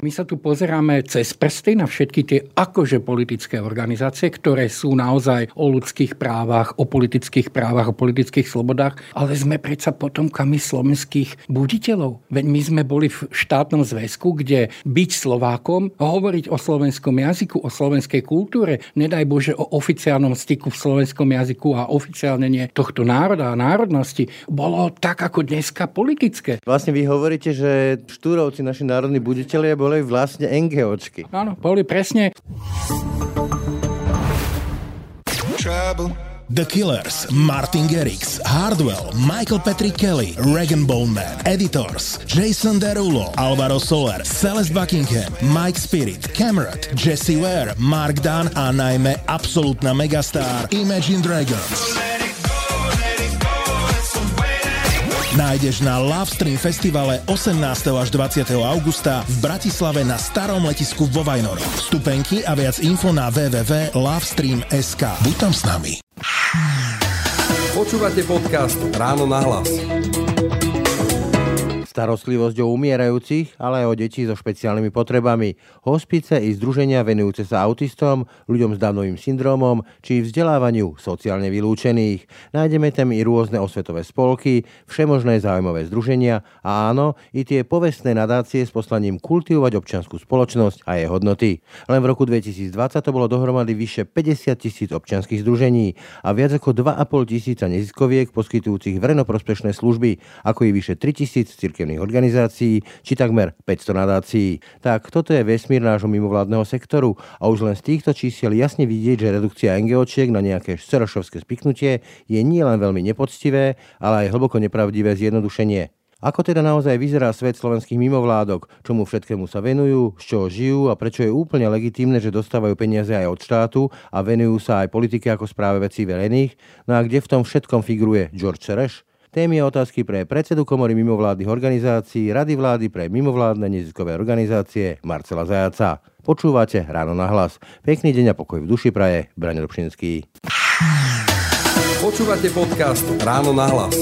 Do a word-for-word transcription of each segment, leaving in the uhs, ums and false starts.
My sa tu pozeráme cez prsty na všetky tie akože politické organizácie, ktoré sú naozaj o ľudských právach, o politických právach, o politických slobodách, ale sme predsa potomkami slovenských buditeľov. Veď my sme boli v štátnom zväzku, kde byť Slovákom, hovoriť o slovenskom jazyku, o slovenskej kultúre, nedaj Bože o oficiálnom styku v slovenskom jazyku a oficiálnenie tohto národa a národnosti, bolo tak ako dneska politické. Vlastne vy hovoríte, že Štúrovci, naši národní buditelia, boli vlastne NGOčky. Áno, boli presne. The Killers, Martin Garrix, Hardwell, Michael Patrick Kelly, Rag'n'Bone Man, Editors, Jason Derulo, Alvaro Soler, Celeste Buckingham, Mike Spirit, Konrad, Jesse Ware, Mark Dan a najmä absolútna megastar Imagine Dragons. Nájdeš na Love Stream Festivale osemnásteho až dvadsiateho augusta v Bratislave na starom letisku vo Vajnoroch. Vstupenky a viac info na w w w bodka lovestream bodka s k. Buď tam s nami. Počúvate podcast Ráno nahlas. Starostlivosť o umierajúcich, ale aj o deti so špeciálnymi potrebami. Hospice i združenia venujúce sa autistom, ľuďom s Downovým syndrómom či vzdelávaniu sociálne vylúčených. Nájdeme tam i rôzne osvetové spolky, všemožné záujmové združenia a áno, i tie povestné nadácie s poslaním kultivovať občiansku spoločnosť a jej hodnoty. Len v roku dvetisícdvadsať to bolo dohromady vyše päťdesiat tisíc občianskych združení a viac ako dva a pol tisíca neziskoviek poskytujúcich verejnoprospešné služby, ako i vyše tri tisíc cirkevných organizácií, či takmer päťsto nadácií. Tak toto je vesmír nášho mimovládneho sektoru a už len z týchto čísiel jasne vidieť, že redukcia NGOčiek na nejaké sorošovské spiknutie je nielen veľmi nepoctivé, ale aj hlboko nepravdivé zjednodušenie. Ako teda naozaj vyzerá svet slovenských mimovládok, čomu všetkému sa venujú, z čoho žijú a prečo je úplne legitímne, že dostávajú peniaze aj od štátu a venujú sa aj politike ako správe vecí verejných, no a kde v tom všetkom figuruje George Suresh? Témy a otázky pre predsedu komory mimovládnych organizácií Rady vlády pre mimovládne neziskové organizácie Marcela Zajaca. Počúvate Ráno nahlas. Pekný deň a pokoj v duši praje Braňo Dobšinský. Počúvate podcast Ráno nahlas.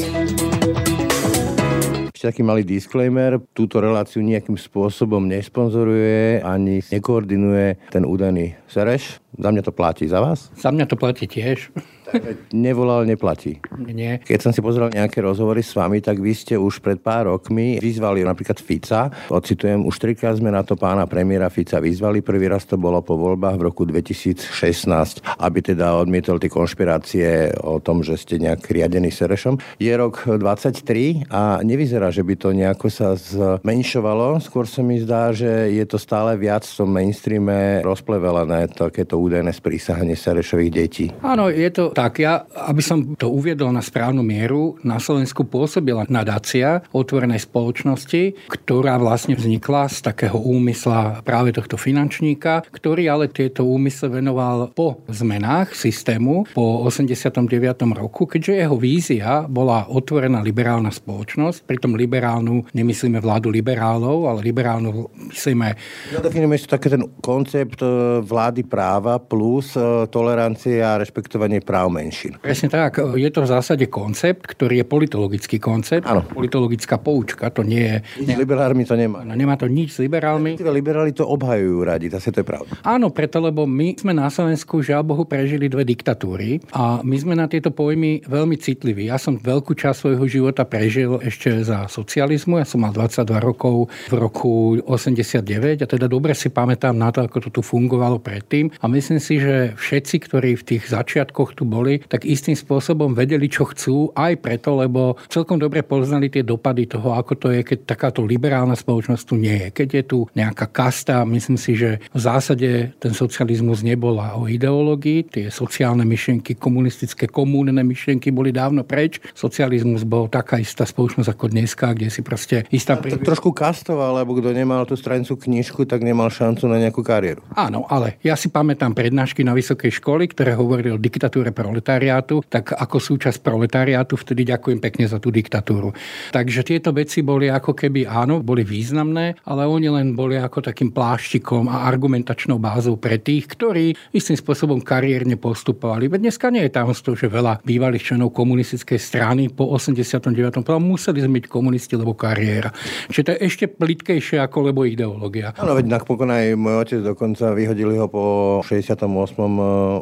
Ešte taký malý disclaimer, túto reláciu nejakým spôsobom nesponzoruje ani nekoordinuje ten údaný Sereš. Za mňa to platí, za vás? Za mňa to platí tiež. Tak nevolal, neplatí. Nie. Keď som si pozeral nejaké rozhovory s vami, tak vy ste už pred pár rokmi vyzvali napríklad Fica. Ocitujem, už trikrát sme na to pána premiéra Fica vyzvali. Prvý raz to bolo po voľbách v roku dvetisícšestnásť, aby teda odmietol tie konšpirácie o tom, že ste nejak riadení Serešom. Je rok dvadsaťtri a nevyzerá, že by to nejako sa zmenšovalo. Skôr sa mi zdá, že je to stále viac v tom mainstreame rozplevelené takéto údajné sprísahanie Serešových detí. Áno, je to tak. Ja, aby som to uviedol na správnu mieru, na Slovensku pôsobila nadácia otvorenej spoločnosti, ktorá vlastne vznikla z takého úmysla práve tohto finančníka, ktorý ale tieto úmysle venoval po zmenách systému po osemdesiatom deviatom roku, keďže jeho vízia bola otvorená liberálna spoločnosť, pritom liberálnu, nemyslíme vládu liberálov, ale liberálnu myslíme... Ja definujeme ešte taký ten koncept vlády práva plus tolerancie a rešpektovanie práv menšín. Presne tak. Je to v zásade koncept, ktorý je politologický koncept. Áno. Politologická poučka. To nie je... Nič ne... s liberálmi to nemá. No, nemá to nič s liberálmi. Liberáli to obhajujú radi, zase to je pravda. Áno, preto, lebo my sme na Slovensku, žiaľ Bohu, prežili dve diktatúry a my sme na tieto pojmy veľmi citliví. Ja som veľkú časť svojho života prežil ešte za socializmu. Ja som mal dvadsaťdva rokov v roku osemdesiatdeväť a teda dobre si pamätám na to, ako to tu fungovalo predtým a myslím si, že všetci, ktorí v tých začiatkoch tu boli, tak istým spôsobom vedeli, čo chcú, aj preto, lebo celkom dobre poznali tie dopady toho, ako to je, keď takáto liberálna spoločnosť tu nie je. Keď je tu nejaká kasta, myslím si, že v zásade ten socializmus nebola o ideológii, tie sociálne myšlienky, komunistické komúnne myšlienky boli dávno preč. Socializmus bol taká istá spoločnosť ako dneska, kde si proste istá... Príbe... Trošku kastoval, lebo kto nemal tú stranicu knižku, tak nemal šancu na nejakú kariéru. Áno, ale ja si pamätám tam prednášky na vysokej škole, ktoré hovorili o diktatúre proletariátu, tak ako súčasť proletariátu vtedy ďakujem pekne za tú diktatúru. Takže tieto veci boli ako keby áno, boli významné, ale oni len boli ako takým pláštikom a argumentačnou bázou pre tých, ktorí istým spôsobom kariérne postupovali. Veď dneska nie je tajomstvo, že veľa bývalých členov komunistickej strany po osemdesiatom deviatom museli zmyť komunisti, lebo kariéra. Čiže to je ešte plitkejšie ako lebo ideológia. Áno, veď napokon aj môj otec dokonca vyhodili ho po šesťdesiatom ôsmom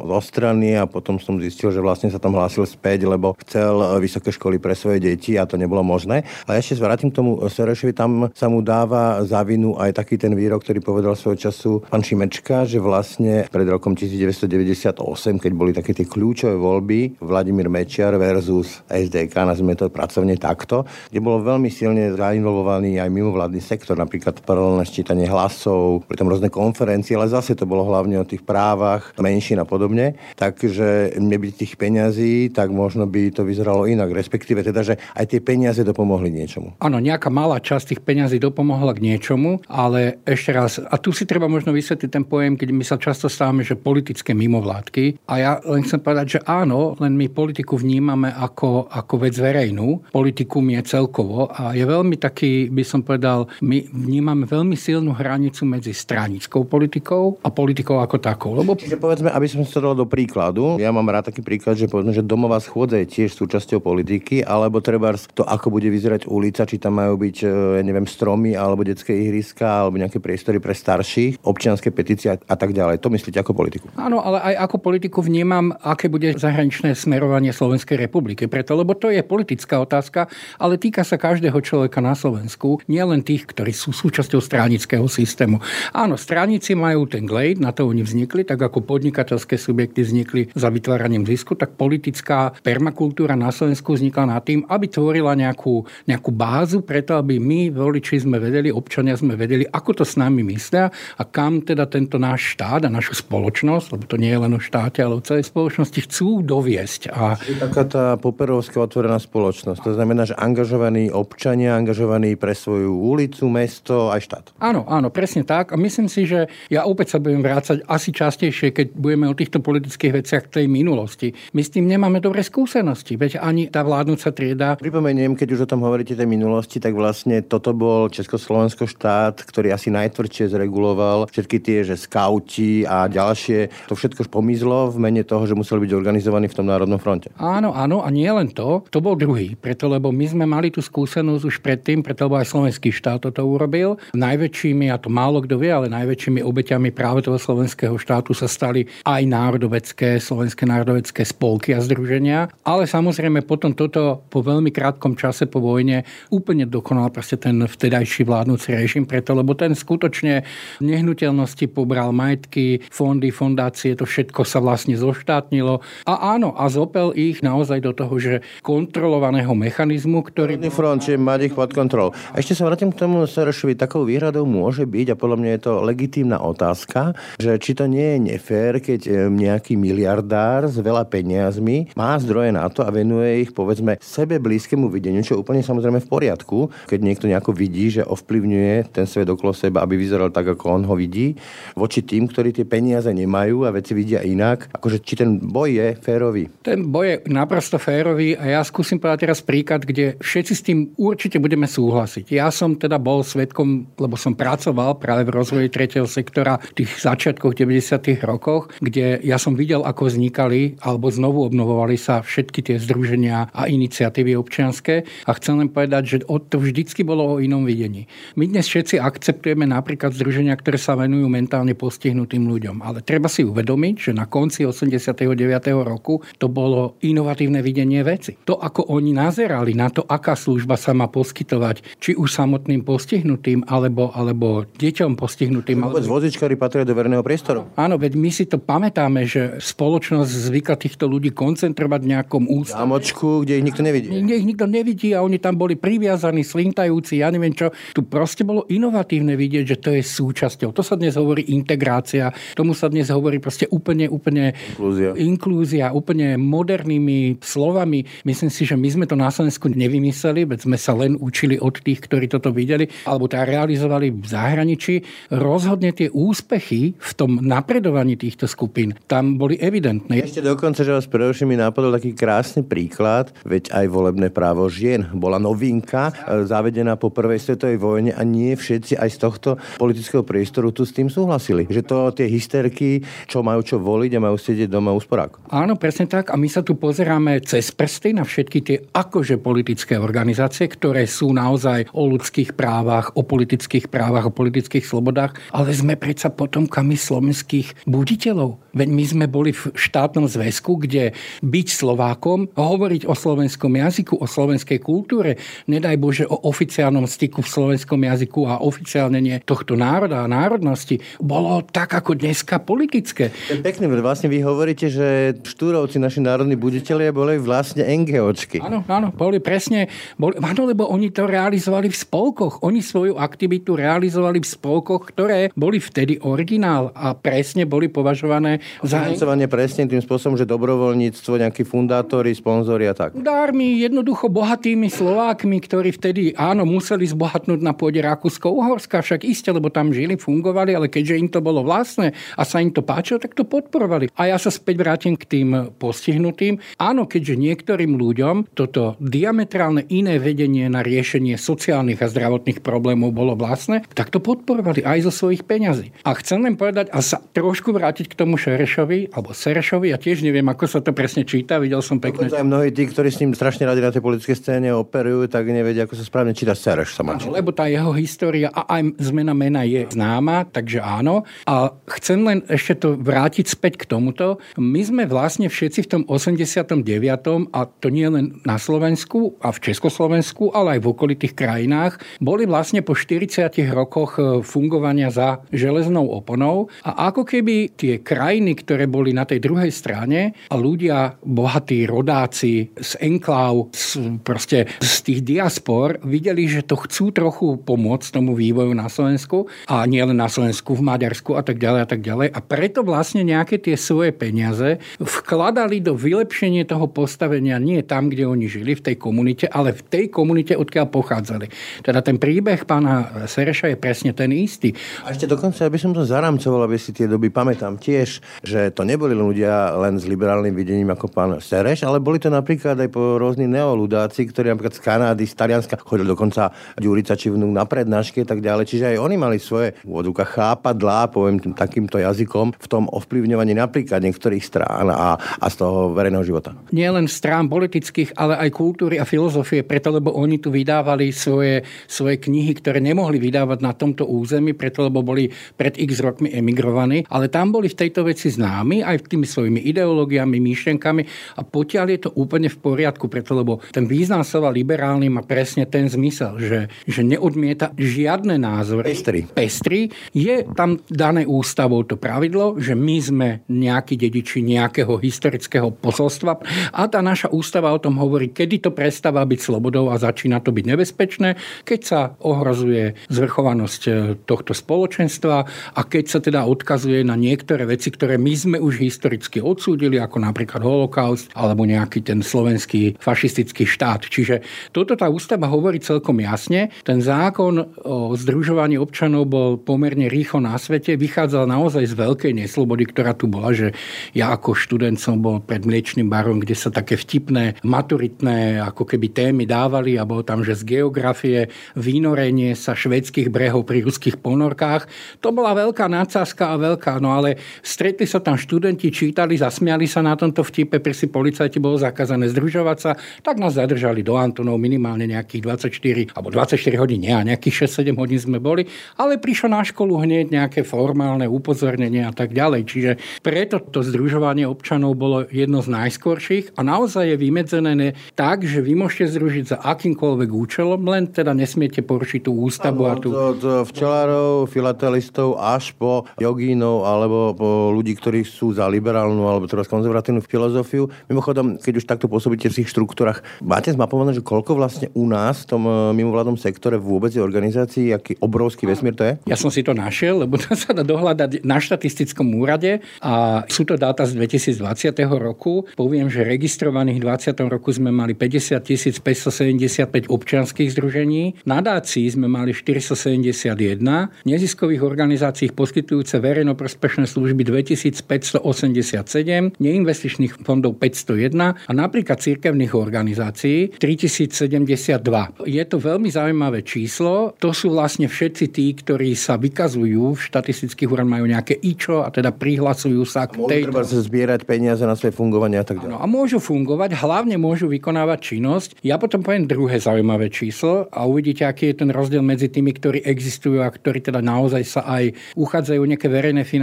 z Ostrany a potom som zistil, že vlastne sa tam hlásil späť, lebo chcel vysoké školy pre svoje deti a to nebolo možné. A ešte vrátim k tomu Sorešovi, tam sa mu dáva za vinu aj taký ten výrok, ktorý povedal svojho času pán Šimečka, že vlastne pred rokom devätnásťstodeväťdesiatosem, keď boli také tie kľúčové voľby Vladimír Mečiar versus es dé ká, nazvime to pracovne takto, kde bolo veľmi silne zainvolvovaný aj mimovládny sektor, napríklad paralelné sčítanie hlasov, pri tom rôzne konferencie, ale zase to bolo hlavne o tých právach menšín a podobne. Takže nebyť tých peňazí, tak možno by to vyzeralo inak, respektíve teda, že aj tie peniaze dopomohli niečomu. Áno, nejaká malá časť tých peňazí dopomohla k niečomu, ale ešte raz, a tu si treba možno vysvetliť ten pojem, keď my sa často stávame, že politické mimovládky. A ja len chcem povedať, že áno, len my politiku vnímame ako, ako vec verejnú. Politikum je celkovo a je veľmi taký, by som povedal, my vnímame veľmi silnú hranicu medzi stranickou politikou a politikou ako takou. Lebo... Čiže povedzme, aby som sa dal do príkladu, ja mám rád taký príklad, že povedzme, že domová schôdza je tiež súčasťou politiky, alebo trebárs to, ako bude vyzerať ulica, či tam majú byť, ja neviem, stromy, alebo detské ihriska, alebo nejaké priestory pre starších, občianske petície a tak ďalej. To myslíte ako politiku? Áno, ale aj ako politiku vnímam, aké bude zahraničné smerovanie Slovenskej republiky. Preto, lebo to je politická otázka, ale týka sa každého človeka na Slovensku, nielen tých, ktorí sú súčasťou stranického systému. Áno, straníci majú ten glejt, na to oni vznikli, tak ako podnikateľské subjekty vznikli za vytváraním zisku, tak politická permakultúra na Slovensku vznikla nad tým, aby tvorila nejakú, nejakú bázu, preto aby my voliči sme vedeli, občania sme vedeli, ako to s nami myslia a kam teda tento náš štát a našu spoločnosť, lebo to nie je len o štáte, ale o celej spoločnosti chcú doviesť. A... Taká tá poperovská otvorená spoločnosť, to znamená, že angažovaní občania, angažovaní pre svoju ulicu, mesto aj štát. Áno, áno, presne tak. A myslím si, že ja opäť sa budem vrácať asi častejšie, keď budeme o týchto politických veciach tej minulosti. My s tým nemáme dobré skúsenosti, veď ani tá vládnuca trieda. Pripomeniem, keď už o tom hovoríte tej minulosti, tak vlastne toto bol Československo štát, ktorý asi najtvrdšie zreguloval všetky tie, že skauti a ďalšie. To všetko pomizlo v mene toho, že museli byť organizovaní v tom Národnom fronte. Áno, áno, a nie len to, to bol druhý, preto lebo my sme mali tú skúsenosť už predtým, preto lebo aj slovenský štát toto urobil. Najväčšími, a to málo kto vie, ale najväčšími obeťami práve toho slovenského štátu sa stali aj národovecké, slovenské národovecké spolky a združenia, ale samozrejme potom toto po veľmi krátkom čase po vojne úplne dokonal proste ten vtedajší vládnuci režim, preto lebo ten skutočne nehnuteľnosti pobral, majetky, fondy, fondácie, to všetko sa vlastne zoštátnilo a áno, a zopel ich naozaj do toho, že kontrolovaného mechanizmu, ktorý... Front, čiže mať ich pod kontrolou. A ešte sa vrátim k tomu Sorešovi. Takou výhradou môže byť, a podľa mňa je to legitímna otázka, že či to nie je nefér, keď nejaký miliardár s veľa peniazmi má zdroje na to a venuje ich, povedzme, sebe blízkemu videniu, čo je úplne samozrejme v poriadku, keď niekto nejako vidí, že ovplyvňuje ten svet okolo seba, aby vyzeral tak, ako on ho vidí, voči tým, ktorí tie peniaze nemajú a veci vidia inak. Akože či ten boj je férový? Ten boj je naprosto férový a ja skúsim povedať teraz príklad, kde všetci s tým určite budeme súhlasiť. Ja som teda bol svedkom, lebo som pracoval práve v rozvoji tretieho sektora v tých začiatkoch deväťdesiatych rokoch, kde ja som videl, ako vznikali alebo znovu obnovovali sa všetky tie združenia a iniciatívy občianske a chcem len povedať, že to vždycky bolo o inom videní. My dnes všetci akceptujeme napríklad združenia, ktoré sa venujú mentálne postihnutým ľuďom, ale treba si uvedomiť, že na konci osemdesiateho deviateho roku to bolo inovatívne videnie veci. To, ako oni nazerali na to, aká služba sa má poskytovať, či už samotným postihnutým, alebo, alebo deťom postihnutým. Vôbec alebo... vozičkári patria do verného priestoru. Áno, áno, veď my si to pamätáme, že spoločnosť zvykla týchto ľudí koncentrovať v nejakom ústave. Zámočku, kde ich nikto nevidí. Kde ich nikto nevidí a oni tam boli priviazaní, slintajúci, ja neviem čo. Tu proste bolo inovatívne vidieť, že to je súčasťou. To sa dnes hovorí integrácia, tomu sa dnes hovorí proste úplne, úplne inklúzia, inklúzia úplne modernými slovami. Myslím si, že my sme to na Slovensku nevymysleli, veď sme sa len učili od tých, ktorí toto videli, alebo tá realizovali v zahraničí. Rozhodne tie úspechy v tom napredovaní napredovaní týchto skupín tam boli evidentné. Ešte dokonca, že vás preruším, mi napadol taký krásny príklad, veď aj volebné právo žien bola novinka zavedená po prvej svetovej vojne a nie všetci aj z tohto politického priestoru tu s tým súhlasili, že to tie hysterky, čo majú čo voliť a majú sedieť doma u sporáku. Áno, presne tak, a my sa tu pozeráme cez prsty na všetky tie akože politické organizácie, ktoré sú naozaj o ľudských právach, o politických právach, o politických slobodách, ale sme predsa potomkami slovenských buditeľov. Veď my sme boli v štátnom zväzku, kde byť Slovákom, hovoriť o slovenskom jazyku, o slovenskej kultúre, nedaj Bože o oficiálnom styku v slovenskom jazyku a oficiálnenie tohto národa a národnosti, bolo tak ako dneska politické. Pekne, vlastne vy hovoríte, že Štúrovci, naši národní buditelia, boli vlastne NGOčky. Áno, áno, boli presne, boli, áno, lebo oni to realizovali v spolkoch. Oni svoju aktivitu realizovali v spolkoch, ktoré boli vtedy originál a presne boli považované za... Financovanie presne tým spôsobom, že dobrovoľníctvo, nejakí fundátori, sponzori a tak. Dármi, jednoducho bohatými Slovákmi, ktorí vtedy, áno, museli zbohatnúť na pôde Rakúsko-Uhorska, však iste, lebo tam žili, fungovali, ale keďže im to bolo vlastné a sa im to páčilo, tak to podporovali. A ja sa späť vrátim k tým postihnutým. Áno, keďže niektorým ľuďom toto diametrálne iné vedenie na riešenie sociálnych a zdravotných problémov bolo vlastné, tak to podporovali aj zo svojich peňazí. A chcem len povedať a sa trošku vrátiť k tomu Šerešovi alebo Serešovi, ja tiež neviem, ako sa to presne číta, videl som pekné. Dokonca aj mnohí tí, ktorí s ním strašne radi na tej politické scéne operujú, tak nevedia, ako sa správne číta Sereš. Áno, číta. Lebo tá jeho história a aj zmena mena je známa, takže áno. A chcem len ešte to vrátiť späť k tomuto. My sme vlastne všetci v tom osemdesiatom deviatom a to nie len na Slovensku a v Československu, ale aj v okolitých krajinách, boli vlastne po štyridsiatich rokoch fungovania za železnou oponou a ako keby tie krajiny, ktoré boli na tej druhej strane a ľudia, bohatí rodáci z enkláv, z, proste z tých diaspor, videli, že to chcú trochu pomôcť tomu vývoju na Slovensku a nie len na Slovensku, v Maďarsku a tak ďalej a tak ďalej. A preto vlastne nejaké tie svoje peniaze vkladali do vylepšenia toho postavenia nie tam, kde oni žili, v tej komunite, ale v tej komunite, odkiaľ pochádzali. Teda ten príbeh pána Sereša je presne ten istý. A ešte dokonca, aby som to zaramcoval, aby si tie doby pamätám tiež, že to neboli ľudia len s liberálnym videním ako pán Sereš, ale boli to napríklad aj po rôzni neoludáci, ktorí napríklad z Kanády, z Talianska, chodil dokonca Ďurica či vnúk na prednášky a tak ďalej. Čiže aj oni mali svoje úvodúka chápadlá, poviem tým, takýmto jazykom v tom ovplyvňovaní napríklad niektorých strán a, a z toho verejného života. Nie len strán politických, ale aj kultúry a filozofie, preto lebo oni tu vydávali svoje, svoje knihy, ktoré nemohli vydávať na tomto území, preto lebo boli pred x rokmi emigrovaní, ale tam boli v tejto veci známi aj tými svojimi ideológiami, myšlienkami a potiaľ je to úplne v poriadku, preto lebo ten význam slova liberálny má presne ten zmysel, že, že neodmieta žiadne názory. Pestrý. Pestrý. Je tam dané ústavou to pravidlo, že my sme nejakí dediči nejakého historického posolstva a tá naša ústava o tom hovorí, kedy to prestáva byť slobodou a začína to byť nebezpečné, keď sa ohrozuje zvrchovanosť tohto spoločenstva a keď sa teda odkazuje na niektoré veci, ktoré my sme už historicky odsúdili, ako napríklad holokaust alebo nejaký ten slovenský fašistický štát. Čiže toto tá ústava hovorí celkom jasne. Ten zákon o združovaní občanov bol pomerne rýchlo na svete, vychádzal naozaj z veľkej neslobody, ktorá tu bola, že ja ako študent som bol pred mliečnym barom, kde sa také vtipné, maturitné ako keby témy dávali a bolo tam, že z geografie vynorenie sa švédskych brehov pri ruských ponorkách. To bola veľká nadsázka a veľká, no ale stretli sa tam študenti, čítali, zasmiali sa na tomto vtipe, prečo policajti bolo zakázané združovať sa, tak nás zadržali do Antonov minimálne nejakých dvadsaťštyri alebo dvadsaťštyri hodín, nie, a nejakých šesť sedem hodín sme boli, ale prišlo na školu hneď nejaké formálne upozornenie a tak ďalej. Čiže preto to združovanie občanov bolo jedno z najskorších a naozaj je vymedzené ne, tak, že vy môžete združiť za akýmkoľvek účelom, len teda nesmiete porušiť tú ústavu a tú... Od včelárov, filatelistov až po jogínov alebo po ľudí, ktorí sú za liberálnu alebo teda konzervatívnu filozofiu. Mimochodom, keď už takto pôsobíte v tých štruktúrach, máte zmapované, že koľko vlastne u nás v tom mimovládnom sektore vôbec je organizácií, aký obrovský vesmír to je? Ja som si to našiel, lebo to sa dá dohľadať na štatistickom úrade a sú to dáta z dvetisícdvadsiateho roku. Poviem, že registrovaných v dvadsiatom roku sme mali päťdesiat tisíc päťstosedemdesiatpäť občianskych združení, nadácií sme mali štyristosedemdesiatjeden, neziskových organizácií poskytujúce verejnoprospešné prospešné služby dvetisícpäťstoosemdesiatsedem, neinvestičných fondov päťstojedna a napríklad cirkevných organizácií tritisícsedemdesiatdva. Je to veľmi zaujímavé číslo. To sú vlastne všetci tí, ktorí sa vykazujú v štatistických úradoch, majú nejaké ičo a teda prihlasujú sa k tejto. Môžu sa zbierať peniaze na svoje fungovanie a tak ďalej. Áno, a môžu fungovať, hlavne môžu vykonávať činnosť. Ja potom poviem druhé zaujímavé číslo a uvidíte, aký je ten rozdiel medzi tými, ktorí existujú a ktorí teda naozaj sa aj uchádzajú nejaké verejné financie.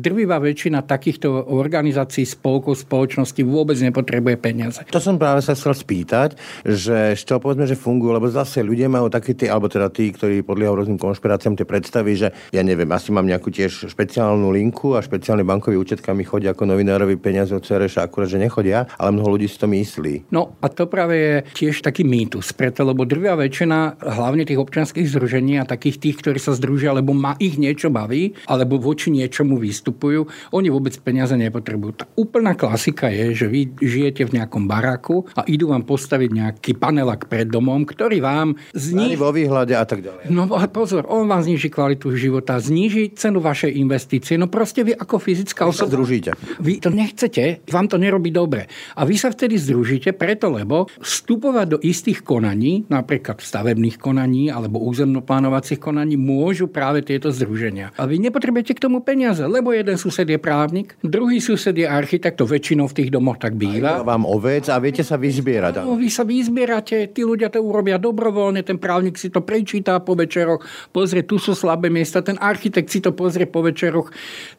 Drvivá väčšina takýchto organizácií, spolkov, spoločností vôbec nepotrebuje peniaze. To som práve sa chcel spýtať, že čo povedzme, že fungujú, lebo zase ľudia majú také tie, alebo teda tí, ktorí podliehajú rôznym konšpiráciám, tie predstavy, že ja neviem, asi mám nejakú tiež špeciálnu linku a špeciálny bankový účet, kam mi chodia ako novinárovi peniaze od Sureša, akurát že nechodia, ale mnoho ľudí si to myslí. No a to práve je tiež taký mýtus, preto lebo drvivá väčšina hlavne tých občianskych združení a takých tých, ktorí sa združia, lebo ma ich niečo baví, alebo voči niečomu vystupujú, oni vôbec peniaze nepotrebujú. Tá úplná klasika je, že vy žijete v nejakom baráku a idú vám postaviť nejaký panelák pred domom, ktorý vám zniží vo výhľade a tak ďalej. No a pozor, on vám zniží kvalitu života, zniží cenu vašej investície. No proste vy ako fyzická osoba združíte. Vy to nechcete, vám to nerobí dobre. A vy sa vtedy združíte preto, lebo vstupovať do istých konaní, napríklad stavebných konaní alebo územnoplánovacích konaní, môžu práve tieto združenia. A vy nepotrebujete k tomu peniaze, lebo jeden sused je právnik, druhý sused je architekt, to väčšinou v tých domoch tak býva. A vám ovec a viete sa vyzbierať. No, vy sa vyzbierate, tí ľudia to urobia dobrovoľne, ten právnik si to prečíta po večeroch, pozrie, tu sú slabé miesta, ten architekt si to pozrie po večeroch.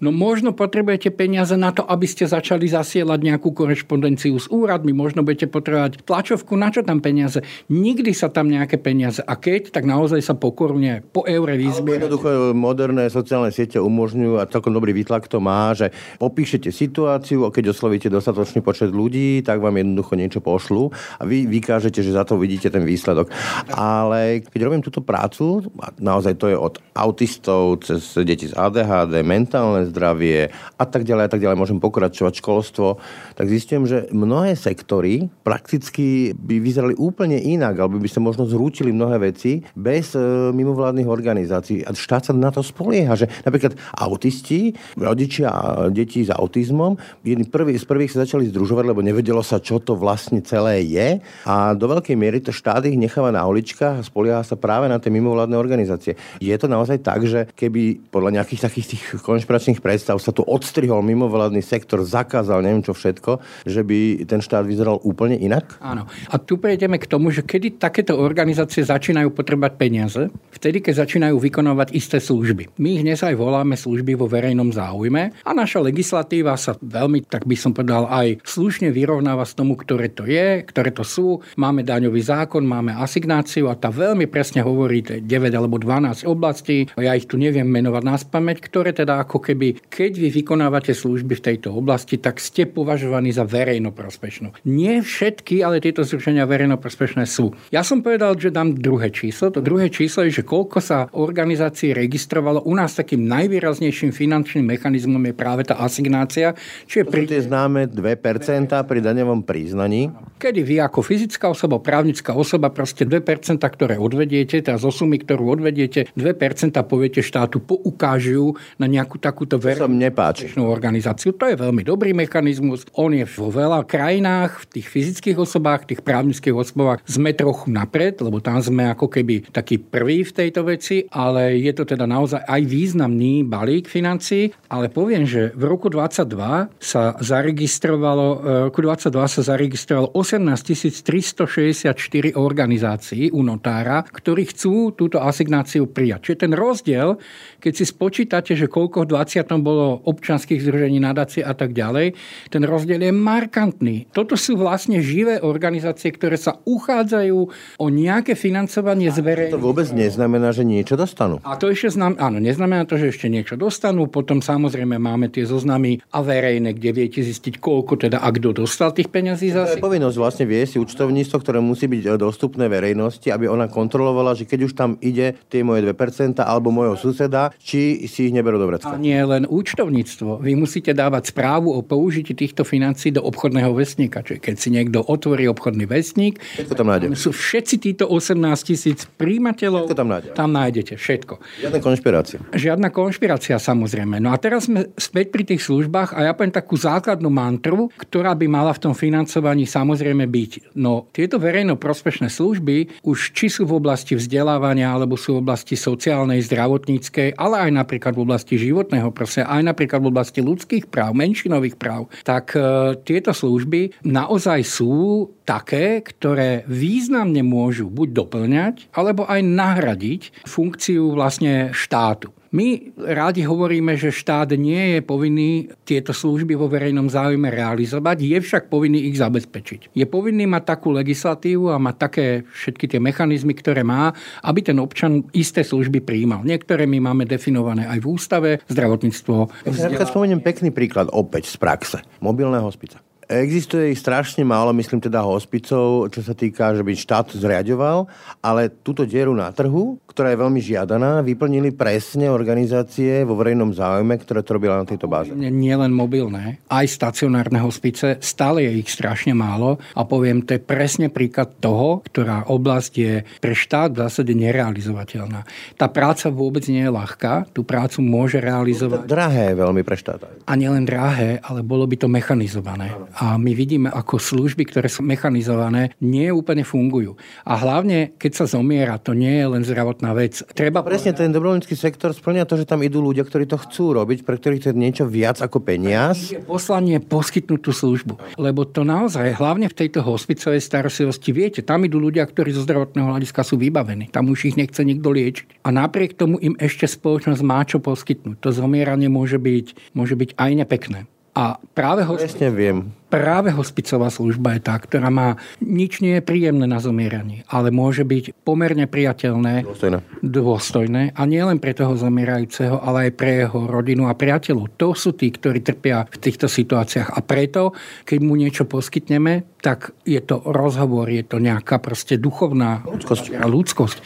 No možno potrebujete peniaze na to, aby ste začali zasielať nejakú korešpondenciu s úradmi, možno budete potrebovať tlačovku, na čo tam peniaze? Nikdy sa tam nejaké peniaze. A keď, tak naozaj sa pokorne po eure vyzbierať. Jednoducho moderné sociálne siete umožňujú a celkom dobrý výtlak to má, že popíšete situáciu a keď oslovíte dostatočný počet ľudí, tak vám jednoducho niečo pošlu a vy vykážete, že za to vidíte ten výsledok. Ale keď robím túto prácu, naozaj to je od autistov cez deti z á dé há dé, mentálne zdravie a tak ďalej a tak ďalej, môžem pokračovať školstvo, tak zistím, že mnohé sektory prakticky by vyzerali úplne inak, alebo by sa možno zrútili mnohé veci bez e, mimovládnych organizácií. A štát sa na to spolieha, že napríklad autisti, rodičia a deti s autizmom, jedni prvý, z prvých sa začali združovať, lebo nevedelo sa, čo to vlastne celé je. A do veľkej miery to štát ich necháva na uličkách a spolieha sa práve na tie mimovládne organizácie. Je to naozaj tak, že keby podľa nejakých takých tých konšpiračných predstav sa tu odstrihol mimovládny sektor, zakázal neviem čo všetko, že by ten štát vyzeral úplne inak? Áno. A tu prejdeme k tomu, že kedy takéto organizácie začínajú potrebať peniaze, vtedy, keď začínajú vykonávať isté služby. My ich dnes aj voláme služby vo verejnom záujme a naša legislatíva sa veľmi, tak by som povedal, aj slušne vyrovnáva s tomu, ktoré to je, ktoré to sú. Máme daňový zákon, máme asignáciu a tá veľmi presne hovorí deväť alebo dvanásť oblastí. Ja ich tu neviem menovať naspamäť, ktoré teda ako keby, keď vy vykonávate služby v tejto oblasti, tak ste považovaní za verejnoprospešné. Nie všetky, ale tieto zrušenia verejnoprospešné sú. Ja som povedal, že dám druhé číslo. To druhé číslo je, že koľko sa organizácií registrovalo. U nás takým najvýraznejším finančným mechanizmom je práve tá asignácia. Čiže pri... To je známe dve percentá pri daňovom priznaní. Kedy vy ako fyzická osoba, právnická osoba proste dve percentá, ktoré odvediete, teda zo sumy, ktorú odvediete, dve percentá poviete štátu, poukážu na nejakú takúto verejnoprospešné organizáciu. To je veľmi dobrý mechanizmus. On je vo veľa krajinách, v tých fyzických osobách, tých právnických osobách sme trochu napred, lebo tam sme ako keby takí prví v tejto veci, ale je to teda naozaj aj významný balík financií. Ale poviem, že v roku dvadsaťdva sa zaregistrovalo, v roku dvadsaťdva sa zaregistrovalo osemnásťtisíctristošesťdesiatštyri organizácií u notára, ktorí chcú túto asignáciu prijať. Čiže ten rozdiel, keď si spočítate, že koľko v dvadsiatom bolo občianskych združení, nadácií a tak ďalej, ten rozdiel je markantný. Toto sú vlastne živé organizácie, ktoré sa uchádzajú o nejaké financovanie z verejných. To vôbec neznamená, že niečo dostanú. A to ešte znam, áno, neznamená to, že ešte niečo dostanú. Potom samozrejme máme tie zoznamy a verejné, kde viete zistiť, koľko teda a kto dostal tých peňazí zase. To je povinnosť vlastne viesť účtovníctvo, ktoré musí byť dostupné verejnosti, aby ona kontrolovala, že keď už tam ide tie moje dve percentá alebo mojho suseda, či si ich neberú do vrecka. A nie len účtovníctvo. Vy musíte dávať správu o použití týchto financií do obchodného vestníka. Čiže keď si niekto otvorí obchodný vestník, tam, tam sú všetci títo osemnásťtisíc prijímateľov. Tam, tam nájdete všetko. Žiadna konšpirácia. Žiadna konšpirácia, samozrejme. samozrejme. No a teraz sme späť pri tých službách a ja poviem takú základnú mantru, ktorá by mala v tom financovaní samozrejme byť. No tieto verejnoprospešné služby už či sú v oblasti vzdelávania, alebo sú v oblasti sociálnej, zdravotníckej, ale aj napríklad v oblasti životného prostredia, aj napríklad v oblasti ľudských práv, menšinových práv, tak e, tieto služby naozaj sú také, ktoré významne môžu buď doplňať, alebo aj nahradiť funkciu vlastne štátu. My rádi hovoríme, že štát nie je povinný tieto služby vo verejnom záujme realizovať, je však povinný ich zabezpečiť. Je povinný mať takú legislatívu a mať také všetky tie mechanizmy, ktoré má, aby ten občan isté služby prijímal. Niektoré my máme definované aj v ústave, zdravotníctvo. Ja spomeniem pekný príklad opäť z praxe. Mobilné hospice. Existuje ich strašne málo, myslím teda hospicov, čo sa týka, že by štát zriaďoval, ale túto dieru na trhu, ktorá je veľmi žiadaná, vyplnili presne organizácie vo verejnom záujme, ktoré to robila na tejto báze. Nie len mobilné, aj stacionárne hospice, stále je ich strašne málo a poviem, to je presne príklad toho, ktorá oblasť je pre štát v zásade nerealizovateľná. Tá práca vôbec nie je ľahká, tú prácu môže realizovať. Drahé veľmi pre štát. A nielen drahé, ale bolo by to mechanizované. A my vidíme, ako služby, ktoré sú mechanizované, nie úplne fungujú. A hlavne, keď sa zomiera, to nie je len zdravotná vec. Treba presne ten dobrovoľnícky sektor splňa to, že tam idú ľudia, ktorí to chcú robiť, pre ktorých to je niečo viac ako peniaz. Poslanie poskytnúť tú službu. Lebo to naozaj, hlavne v tejto hospicovej starostlivosti, viete, tam idú ľudia, ktorí zo zdravotného hľadiska sú vybavení. Tam už ich nechce nikto liečiť. A napriek tomu im ešte spoločnosť má čo poskytnúť. To zomieranie môže byť, môže byť aj nepekné. A práve ho... Presne viem. Práve hospicová služba je tá, ktorá má nič nie je príjemné na zomieranie, ale môže byť pomerne priateľné, dôstojné, dôstojné a nielen pre toho zomierajúceho, ale aj pre jeho rodinu a priateľov. To sú tí, ktorí trpia v týchto situáciách a preto, keď mu niečo poskytneme, tak je to rozhovor, je to nejaká proste duchovná ľudskosť. ľudskosť.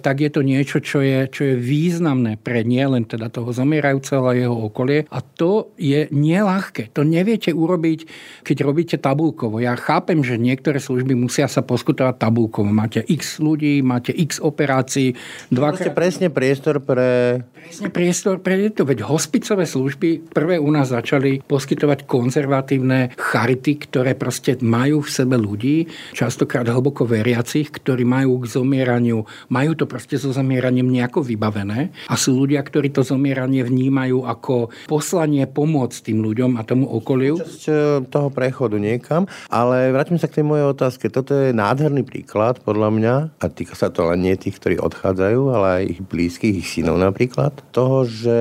Tak je to niečo, čo je, čo je významné pre nielen teda toho zomierajúceho a jeho okolie a to je neľahké. To neviete urobiť, keď keď robíte tabulkovo. Ja chápem, že niektoré služby musia sa poskutovať tabulkovo. Máte x ľudí, máte x operácií. Dvakrát... Presne priestor pre... Presne priestor pre to. Veď hospicové služby prvé u nás začali poskytovať konzervatívne charity, ktoré proste majú v sebe ľudí, častokrát hlboko veriacich, ktorí majú k zomieraniu, majú to proste so zomieraním nejako vybavené a sú ľudia, ktorí to zomieranie vnímajú ako poslanie pomôcť tým ľuďom a tomu okoliu. Časť toho pre prechodu niekam, ale vrátim sa k tej mojej otázke. Toto je nádherný príklad podľa mňa, a týka sa to len nie tých, ktorí odchádzajú, ale aj ich blízkych, ich synov napríklad, toho, že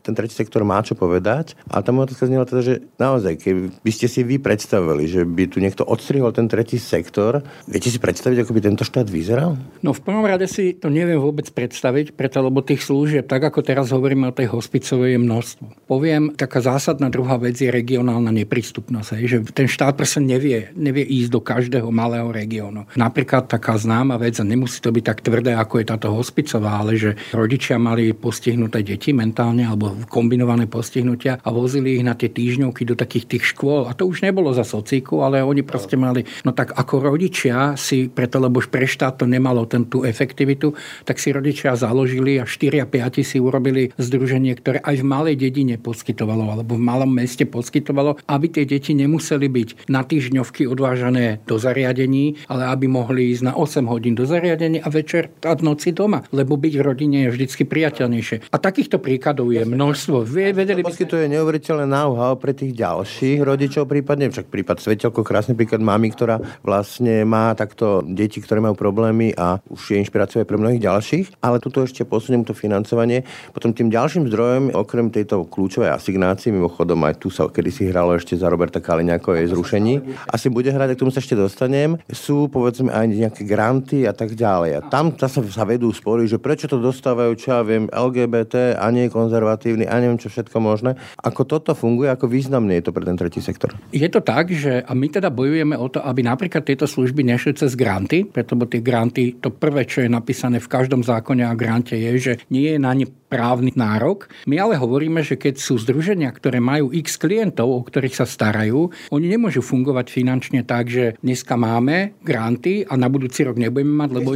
ten tretí sektor má čo povedať. A tá moja otázka znela teda, že naozaj, keby ste si vy predstavili, že by tu niekto odstrihol ten tretí sektor, viete si predstaviť, ako by tento štát vyzeral? No v prvom rade si to neviem vôbec predstaviť, preto lebo tých služieb, tak ako teraz hovoríme o tej hospicovej, je množstvo. Poviem, taká zásadná druhá vec je regionálna neprístupnosť, že ten štát proste nevie, nevie ísť do každého malého regiónu. Napríklad taká známa vec, a nemusí to byť tak tvrdé, ako je táto hospicová, ale že rodičia mali postihnuté deti mentálne alebo kombinované postihnutia a vozili ich na tie týždňovky do takých tých škôl. A to už nebolo za socíku, ale oni proste mali, no tak ako rodičia si, preto lebo už pre štát to nemalo ten, tú efektivitu, tak si rodičia založili a štyria a päť si urobili združenie, ktoré aj v malej dedine poskytovalo alebo v malom meste poskytovalo, aby tie deti nemuseli byť na týždňovky odvážané do zariadení, ale aby mohli ísť na osem hodín do zariadení a večer a noci doma, lebo byť v rodine je vždycky priateľnejšie. A takýchto príkladov je množstvo. Vie, vedeli by... To je neuveriteľné know-how pre tých ďalších rodičov prípadne, však prípad Svetelko, krásny príklad mami, ktorá vlastne má takto deti, ktoré majú problémy a už je inšpirácia pre mnohých ďalších, ale tuto ešte posuniem to financovanie. Potom tým ďalším zdrojom, okrem tejto kľúčovej assignácie, mimochodom aj tu sa kedysi hralo ešte za Roberta Kaliňáka, ako je zrušení. Asi bude hrať, a k tomu sa ešte dostanem. Sú, povedzme, aj nejaké granty a tak ďalej. A tam sa vedú spory, že prečo to dostávajú, čo ja viem, el gé bé té a nie konzervatívny a neviem, čo všetko možné. Ako toto funguje, ako významné je to pre ten tretí sektor? Je to tak, že a my teda bojujeme o to, aby napríklad tieto služby nešli cez granty, pretože tie granty, to prvé, čo je napísané v každom zákone a grante je, že nie je na ne právny nárok. My ale hovoríme, že keď sú združenia, ktoré majú x klientov, o ktorých sa starajú, oni nemôžu fungovať finančne tak, že dneska máme granty a na budúci rok nebudeme mať, lebo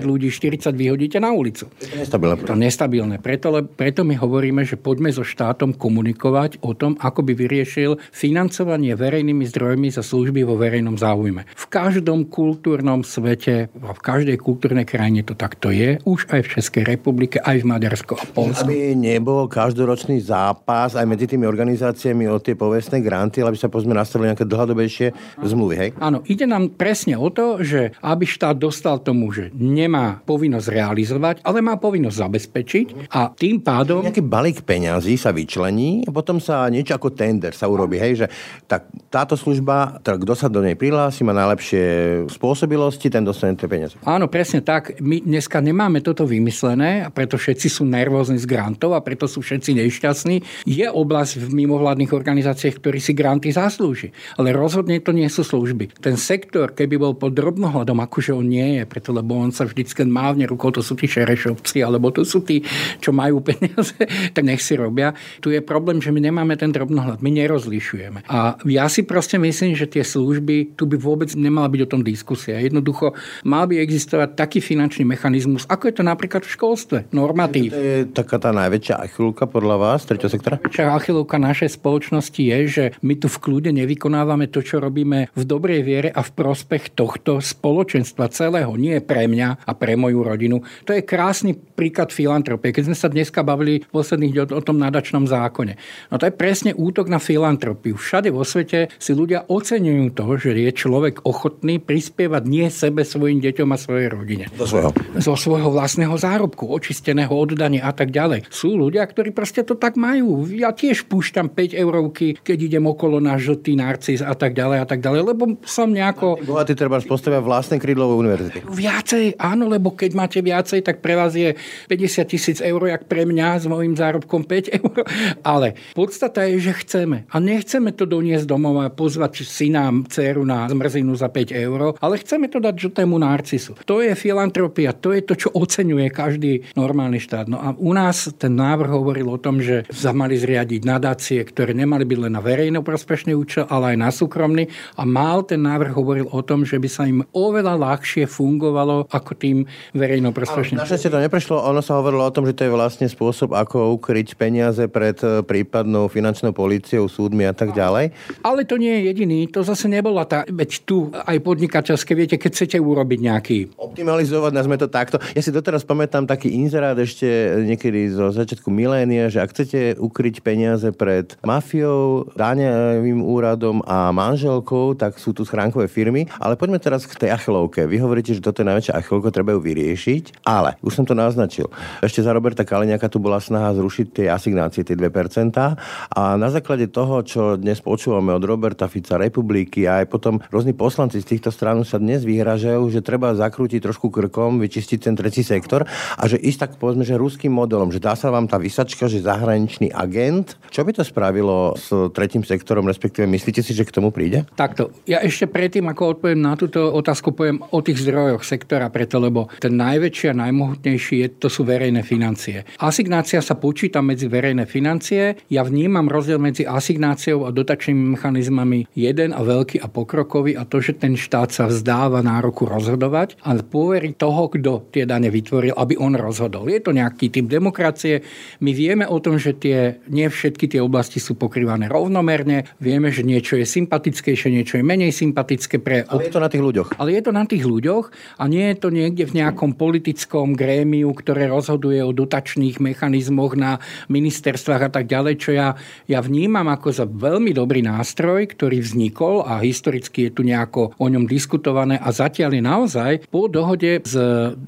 ľudí štyridsať vyhodíte na ulicu. Nestabilné. To nestabilné. Preto, preto my hovoríme, že poďme so štátom komunikovať o tom, ako by vyriešil financovanie verejnými zdrojmi za služby vo verejnom záujme. V každom kultúrnom svete, v každej kultúrnej krajine to takto je, už aj v Českej republike, aj v Maďarsku a Polsku. Aby nebol každoročný zápas aj medzi tými organizáciami o tie povestné granty, aby sa pozme nastavili nejaké dlhodobejšie zmluvy, hej? Áno, ide nám presne o to, že aby štát dostal tomu, že nemá povinnosť realizovať, ale má povinnosť zabezpečiť a tým pádom... Nejaký balík peňazí sa vyčlení a potom sa niečo ako tender sa urobí, hej, že tak táto služba, tak kto sa do nej prihlási, má najlepšie spôsobilosti, ten dostane tie peniaze. Áno, presne tak. My dneska nemáme toto vymyslené a preto všetci sú nervózni z grantov a preto sú všetci nešťastní. Je oblasť v mimovládnych organizáciách, ktorí si granty zaslúži, ale rozhodne to nie sú služby. Ten sektor, keby bol pod drobnohľadom, akože on nie je, preto lebo on sa vždycky mávne rukou, to sú tí šerešovci, alebo to sú tí, čo majú peniaze, tak nech si robia. Tu je problém, že my nemáme ten drobnohľad, my nerozlišujeme. A ja si proste myslím, že tie služby, tu by vôbec nemala byť o tom diskusia. Jednoducho mal by existovať taký finančný mechanizmus, ako je to napríklad v školstve, normatív. To je taká tá najväčšia achillovka podľa vás, tretieho sektora? Najväčšia achillovka našej spoločnosti je, že my tu v kľude nevykonávame to, čo robíme v dobrej viere a v prospech tohto spoločenstva celého, nie pre mňa a pre moju rodinu. To je krásny príklad filantropie. Keď sme sa dneska bavili v posledných dňoch o tom nadačnom zákone. No to je presne útok na filantropiu. Všade vo svete si ľudia oceňujú to, že je človek ochotný prispievať nie sebe, svojim deťom a svojej rodine. Do svojho. Zo svojho vlastného zárobku, očisteného oddania a tak ďalej. Sú ľudia, ktorí proste to tak majú. Ja tiež púšťam päť eurovky, keď idem okolo na žltý narcis a tak ďalej a tak ďalej, lebo som nejako... Bohatý trebárs postavia vlastné krídlo univerzity. Viacej, áno, lebo keď máte viacej, tak pre vás je päťdesiat tisíc eur, jak pre mňa s mojím zárobkom päť eur. Ale podstata je, že chceme. A nechceme to doniesť domov a pozvať syna, dceru na zmrzinu za päť eur, ale chceme to dať žltému narcisu. To je filantropia, to je to, čo oceňuje každý normálny štát. No a u nás ten návrh hovoril o tom, že sa mali zriadiť nadácie, ktoré nemali byť len na verejnoprospešný účel, ale aj na súkromný. A mal ten návrh hovoril o tom, že by sa im oveľa ľahšie fungovalo ako tým verejnoprospešným. Ale našťastie to neprešlo. Ono sa hovorilo o tom, že to je vlastne spôsob, ako ukryť peniaze pred prípadnou finančnou políciou, súdmi a tak ďalej. Ale to nie je jediný. To zase nebola tá... Veď tu aj podnikateľské, viete, keď chcete urobiť nejaký... Optimalizovať nás sme to takto. Ja si doteraz pamätám taký inzerát ešte niekedy zo začiatku milénia, že ak chcete ukryť peniaze pred mafiou, daňovým úradom a manželkou, tak sú tu schránkové firmy. Ale poďme teraz k tej achilovke. Vy hovoríte, že toto je najväčšia achilovka, treba ju vyriešiť, ale už som to naznačil. Ešte za Roberta Kaliňáka tu bola snaha zrušiť tie asignácie, tie dve percentá. A na základe toho, čo dnes počúvame od Roberta Fica, Republiky a aj potom rôzni poslanci z týchto strán sa dnes vyhražajú, že treba zakrútiť trošku krkom, vyčistiť ten tretí sektor a že ísť tak povedzme, že ruským modelom, že dá sa vám tá vysačka, že zahraničný agent. Čo by to spravilo s tretím sektorom, respektíve myslíte si, že k tomu príde? Takto. Ja ešte predtým, ako odpoviem na túto otázku, poviem o tých zdrojoch sektora, preto lebo ten najväčší a najmohutnejší je, to sú verejné financie. Asignácia sa počíta medzi verejné financie. Ja vnímam rozdiel medzi asignáciou a dotačnými mechanizmami jeden a veľký a pokrokový a to, že ten štát sa vzdáva nároku rozhodovať a poverí toho, kto tie dane vytvoril, aby on rozhodol. Je to nejaký typ demokracie. My vieme o tom, že tie, nie všetky tie oblasti sú pokrývané rovnomerne. Vieme, že niečo je sympatickejšie, niečo je menej sympatické pre... Ale je to na tých ľuďoch. Ale je to na tých ľuďoch a nie je to niekde v nejakom politickom grémiu, ktoré rozhoduje o dotačných mechanizmoch na ministerstvách a tak ďalej, čo ja, ja vnímam ako za veľmi dobrý nástroj, ktorý vznikol a historicky je tu nejako o ňom diskutované a zatiaľ je naozaj po dohode s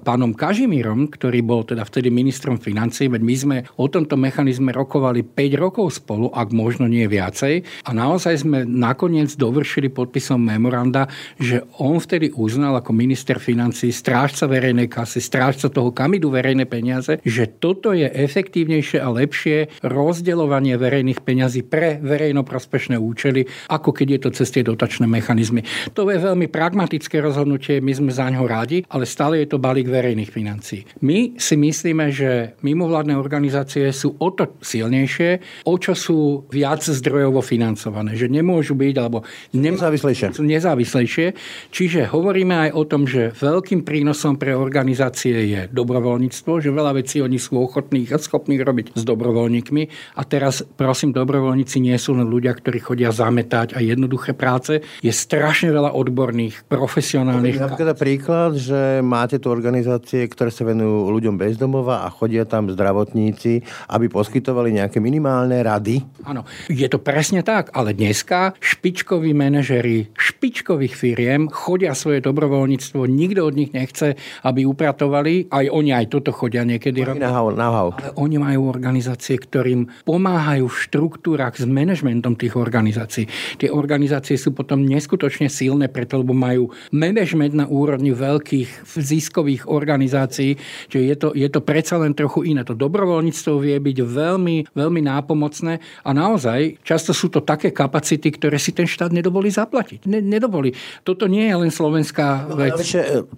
pánom Kažimírom, ktorý bol teda vtedy ministrom financií, veď my sme o tomto mechanizme rokovali päť rokov spolu, ak možno nie viacej a naozaj sme nakoniec dovršili podpisom memoranda, že on vtedy uznal ako minister financií, strážca verejnej kasy, strážca toho, kam idú verejné peniaze, že toto je efektívnejšie a lepšie rozdeľovanie verejných peňazí pre verejnoprospešné účely, ako keď je to cez tie dotačné mechanizmy. To je veľmi pragmatické rozhodnutie, my sme za ňo rádi, ale stále je to balík verejných financií. My si myslíme, že že mimovládne organizácie sú o to silnejšie, o čo sú viac zdrojovo financované. Že nemôžu byť, alebo nem... nezávislejšie. nezávislejšie. Čiže hovoríme aj o tom, že veľkým prínosom pre organizácie je dobrovoľníctvo, že veľa vecí oni sú ochotní a schopní robiť s dobrovoľníkmi. A teraz, prosím, dobrovoľníci nie sú len ľudia, ktorí chodia zametať a jednoduché práce. Je strašne veľa odborných, profesionálnych. Napríklad príklad, že máte tu organizácie, ktoré sa venujú ľuďom bez domova a chodia tam zdravotníci, aby poskytovali nejaké minimálne rady. Áno, je to presne tak, ale dneska špičkoví manažeri špičkových firiem chodia svoje dobrovoľníctvo, nikto od nich nechce, aby upratovali, aj oni aj toto chodia niekedy robiť. Ale oni majú organizácie, ktorým pomáhajú v štruktúrach s manažmentom tých organizácií. Tie organizácie sú potom neskutočne silné, preto lebo majú manažment na úrovni veľkých ziskových organizácií, čiže je to, je to predsa len trochu iné. To dobrovoľníctvo vie byť veľmi, veľmi nápomocné a naozaj často sú to také kapacity, ktoré si ten štát nedovolí zaplatiť. Ne, nedovolí. Toto nie je len slovenská no, vec.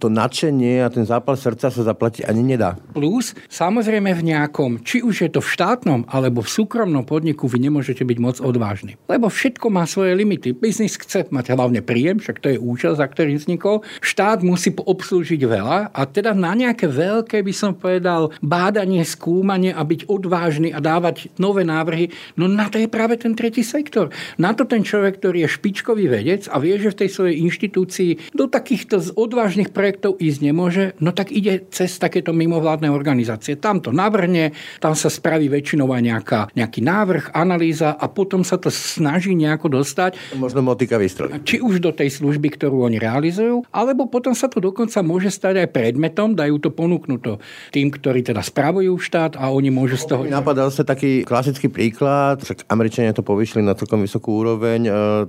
To nadšenie a ten zápal srdca sa zaplatiť ani nedá. Plus, samozrejme v nejakom, či už je to v štátnom alebo v súkromnom podniku, vy nemôžete byť moc odvážni. Lebo všetko má svoje limity. Biznis chce mať hlavne príjem, však to je účel, za ktorý vznikol. Štát musí obslúžiť veľa a teda na nejaké veľké, by som povedal, bádanie, skúmanie a byť odvážny a dávať nové návrhy, no na to je práve ten tretí sektor. Na to ten človek, ktorý je špičkový vedec a vie, že v tej svojej inštitúcii do takýchto odvážnych projektov ísť nemôže, no tak ide cez takéto mimovládne organizácie. Tam to navrhne, tam sa spraví väčšinou aj nejaká, nejaký návrh, analýza a potom sa to snaží nejako dostať. Možno motika vystrelí. Či už do tej služby, ktorú oni realizujú, alebo potom sa to dokonca môže stať aj predmetom, dajú to ponúknuto tým, ktorí teda spravujú štát a oni môžu z toho... Napadal sa taký klasický príklad, však Američania to povyšli na celkom vysokú úroveň,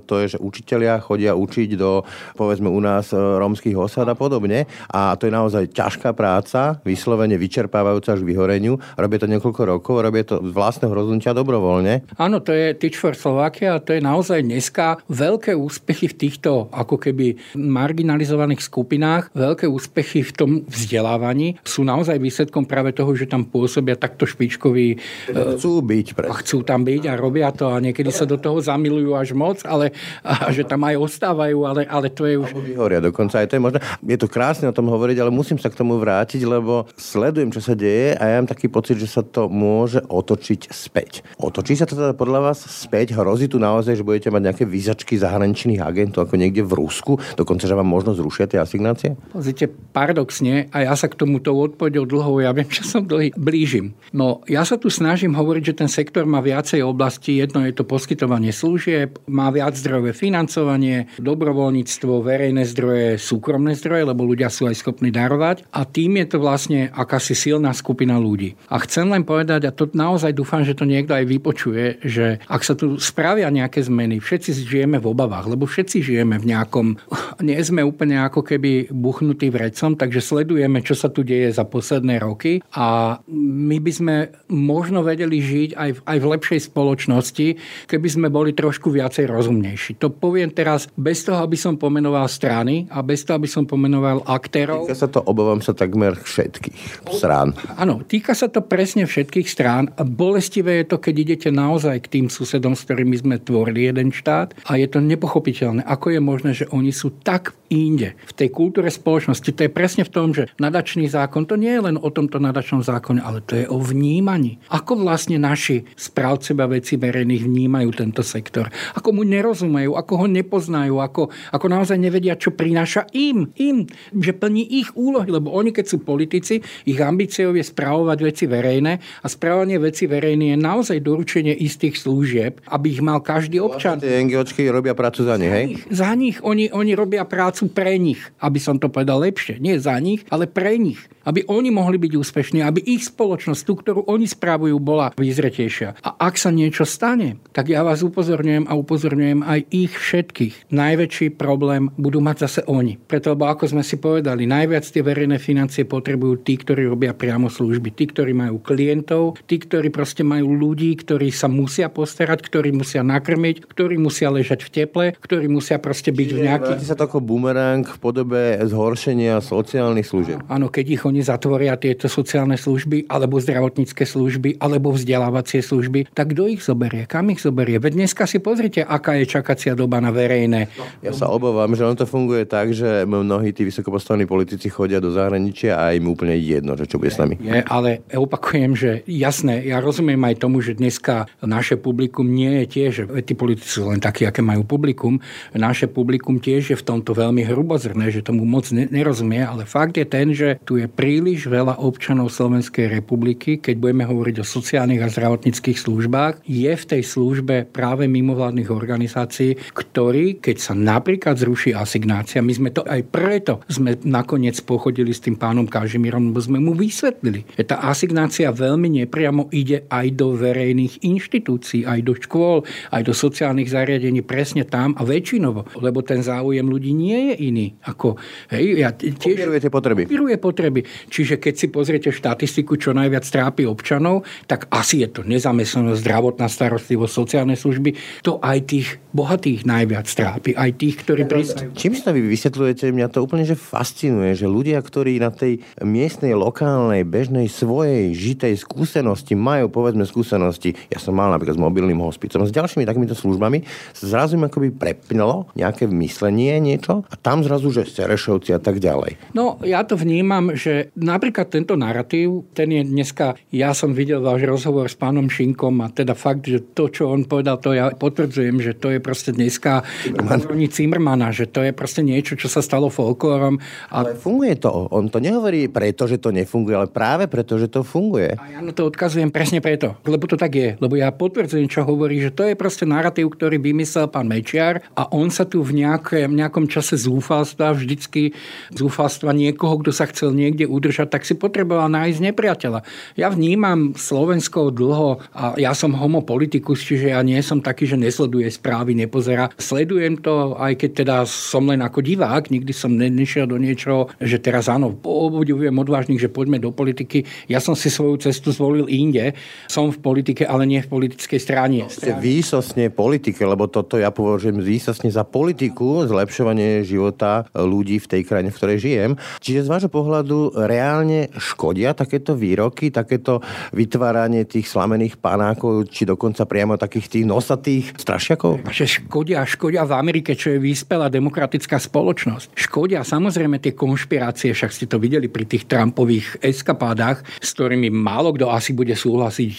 to je, že učitelia chodia učiť do, povedzme u nás, rómskych osád a podobne a to je naozaj ťažká práca, vyslovene vyčerpávajúca až k vyhoreniu, robia to niekoľko rokov, robia to z vlastného rozhodnutia dobrovoľne. Áno, to je Teach for Slovakia, to je naozaj dneska veľké úspechy v týchto ako keby marginalizovaných skupinách, veľké úspechy v tom vzdelávaní sú naozaj výsledkom práve toho, že tam pôsobia takto špičkoví. Chcú byť. Pre... A chcú tam byť a robia to a niekedy sa do toho zamilujú až moc, ale a že tam aj ostávajú, ale, ale to je už... Alebo vyhoria dokonca, aj to je možno. Je to krásne o tom hovoriť, ale musím sa k tomu vrátiť, lebo sledujem, čo sa deje a ja mám taký pocit, že sa to môže otočiť späť. Otočí sa to teda podľa vás späť? Hrozí tu naozaj, že budete mať nejaké výzačky zahraničných agentov ako niekde v Rusku? Dokonca, že vám možno zrušia tie asignácie? Pozrite, paradoxne, a ja sa k tomuto odpovedou dlho, ja viem, že som dlhý, blížim. No, ja sa tu snažím hovoriť, že ten sektor má viacej oblastí. Jedno je to poskytovanie služieb, má viac zdrojové financovanie, dobrovoľníctvo, verejné zdroje, súkromné zdroje, lebo ľudia sú aj schopní darovať. A tým je to vlastne akási silná skupina ľudí. A chcem len povedať, a to naozaj dúfam, že to niekto aj vypočuje, že ak sa tu spravia nejaké zmeny, všetci žijeme v obavách, lebo všetci žijeme v nejakom, nie sme úplne ako keby buchnutí vrecom, takže sledujeme, čo sa tu deje za posledné roky a my by sme možno vedeli žiť aj v, aj v lepšej spoločnosti, keby sme boli trošku viacej rozumnejší. To poviem teraz bez toho, aby som pomenoval strany a bez toho, aby som pomenoval aktérov. Týka sa to, obávam sa, takmer všetkých strán. Áno, týka sa to presne všetkých strán a bolestivé je to, keď idete naozaj k tým susedom, s ktorými sme tvorili jeden štát a je to nepochopiteľné, ako je možné, že oni sú tak inde v tej kultúre spoločnosti. To je presne v tom, že nadačný zákon, to nie je len o tomto nadačnom zákone, ale to je o vnímaní. Ako vlastne naši správcovia vecí verejných vnímajú tento sektor? Ako mu nerozumejú, ako ho nepoznajú, ako, ako naozaj nevedia, čo prináša im, im, že plní ich úlohy, lebo oni, keď sú politici, ich ambíciou je spravovať veci verejné a spravovanie veci verejné je naozaj doručenie istých služieb, aby ich mal každý občan. Vlastne tie NGOčky robia prácu za nich, hej? Za nich. Oni, oni robia prácu pre nich, aby som to povedal lepšie. Nie za nich, ale pre nich. Aby oni mohli byť úspešní, aby ich spoločnosť, tú, ktorú oni spravujú, bola výzretejšia. A ak sa niečo stane, tak ja vás upozorňujem a upozorňujem aj ich všetkých. Najväčší problém budú mať zase oni. Preto, lebo ako sme si povedali, najviac tie verejné financie potrebujú tí, ktorí robia priamo služby, tí, ktorí majú klientov, tí, ktorí proste majú ľudí, ktorí sa musia postarať, ktorí musia nakrmiť, ktorí musia ležať v teple, ktorí musia proste byť v nejakých... Vráti sa to ako bumerang v podobe zhoršenia sociálnych služieb. Áno, keď ich oni oni zatvoria tieto sociálne služby, alebo zdravotnícke služby, alebo vzdelávacie služby, tak kto ich zoberie? Kam ich zoberie? Veď dneska si pozrite, aká je čakacia doba na verejné. Ja sa obávam, že ono to funguje tak, že mnohí tí vysokopostavení politici chodia do zahraničia a im úplne jedno, že čo bude s nami. Je, ale opakujem, že jasné, ja rozumiem aj tomu, že dneska naše publikum nie je tiež, tí politici sú len takí, aké majú publikum, naše publikum tiež je v tomto veľmi hrubozrné, že tomu moc nerozumie, ale fakt je ten, že tu je príliš veľa občanov Slovenskej republiky, keď budeme hovoriť o sociálnych a zdravotníckych službách, je v tej službe práve mimovládnych organizácií, ktorí, keď sa napríklad zruší asignácia, my sme to aj preto sme nakoniec pochodili s tým pánom Kažimírom, bo sme mu vysvetlili, že tá asignácia veľmi nepriamo ide aj do verejných inštitúcií, aj do škôl, aj do sociálnych zariadení, presne tam a väčšinovo, lebo ten záujem ľudí nie je iný ako hej, ja tiež kopírujete potreby. Kopíruje potreby. Čiže keď si pozriete štatistiku, čo najviac trápi občanov, tak asi je to nezamestnanosť, zdravotná starostlivosť, sociálne služby, to aj tých bohatých najviac trápi, aj tých, ktorí pristupujú. Čím si to vy vysvetľujete, mňa to úplne že fascinuje, že ľudia, ktorí na tej miestnej, lokálnej, bežnej svojej žitej skúsenosti majú, povedzme, skúsenosti. Ja som mal napríklad s mobilným hospicom, s ďalšími takýmito službami, zrazu im akoby prepnelo nejaké myslenie, niečo a tam zrazu že Serešovci a tak ďalej. No, ja to vnímam, že napríklad tento narratív, ten je dneska, ja som videl váš rozhovor s pánom Šinkom a teda fakt, že to, čo on povedal, to ja potvrdzujem, že to je proste dneska Cimrman. Cimrmana, že to je proste niečo, čo sa stalo folklorom. A... Ale funguje to. On to nehovorí preto, že to nefunguje, ale práve preto, že to funguje. A ja na to odkazujem presne preto, lebo to tak je. Lebo ja potvrdzujem, čo hovorí, že to je proste narratív, ktorý vymyslel pán Mečiar a on sa tu v nejakom, nejakom čase zúfal vždycky zúfalstva niekoho, kto sa chcel niekde udržať, tak si potreboval nájsť nepriateľa. Ja vnímam Slovensko dlho a ja som homo politicus, čiže ja nie som taký, že nesleduje správy, nepozerá. Sledujem to, aj keď teda som len ako divák, nikdy som nešiel do niečoho, že teraz áno, obdivujem odvážnych, že poďme do politiky. Ja som si svoju cestu zvolil inde. Som v politike, ale nie v politickej strane. Ste výsostne politike, lebo toto ja považujem výsostne za politiku, zlepšovanie života ľudí v tej krajine, v ktorej žijem. Čiže z vášho pohľadu reálne škodia takéto výroky, takéto vytváranie tých slamených panákov, či dokonca priamo takých tých nosatých strašiakov? Že škodia, škodia v Amerike, čo je vyspelá demokratická spoločnosť. Škodia, samozrejme tie konšpirácie, však ste to videli pri tých Trumpových eskapádach, s ktorými málo kto asi bude súhlasiť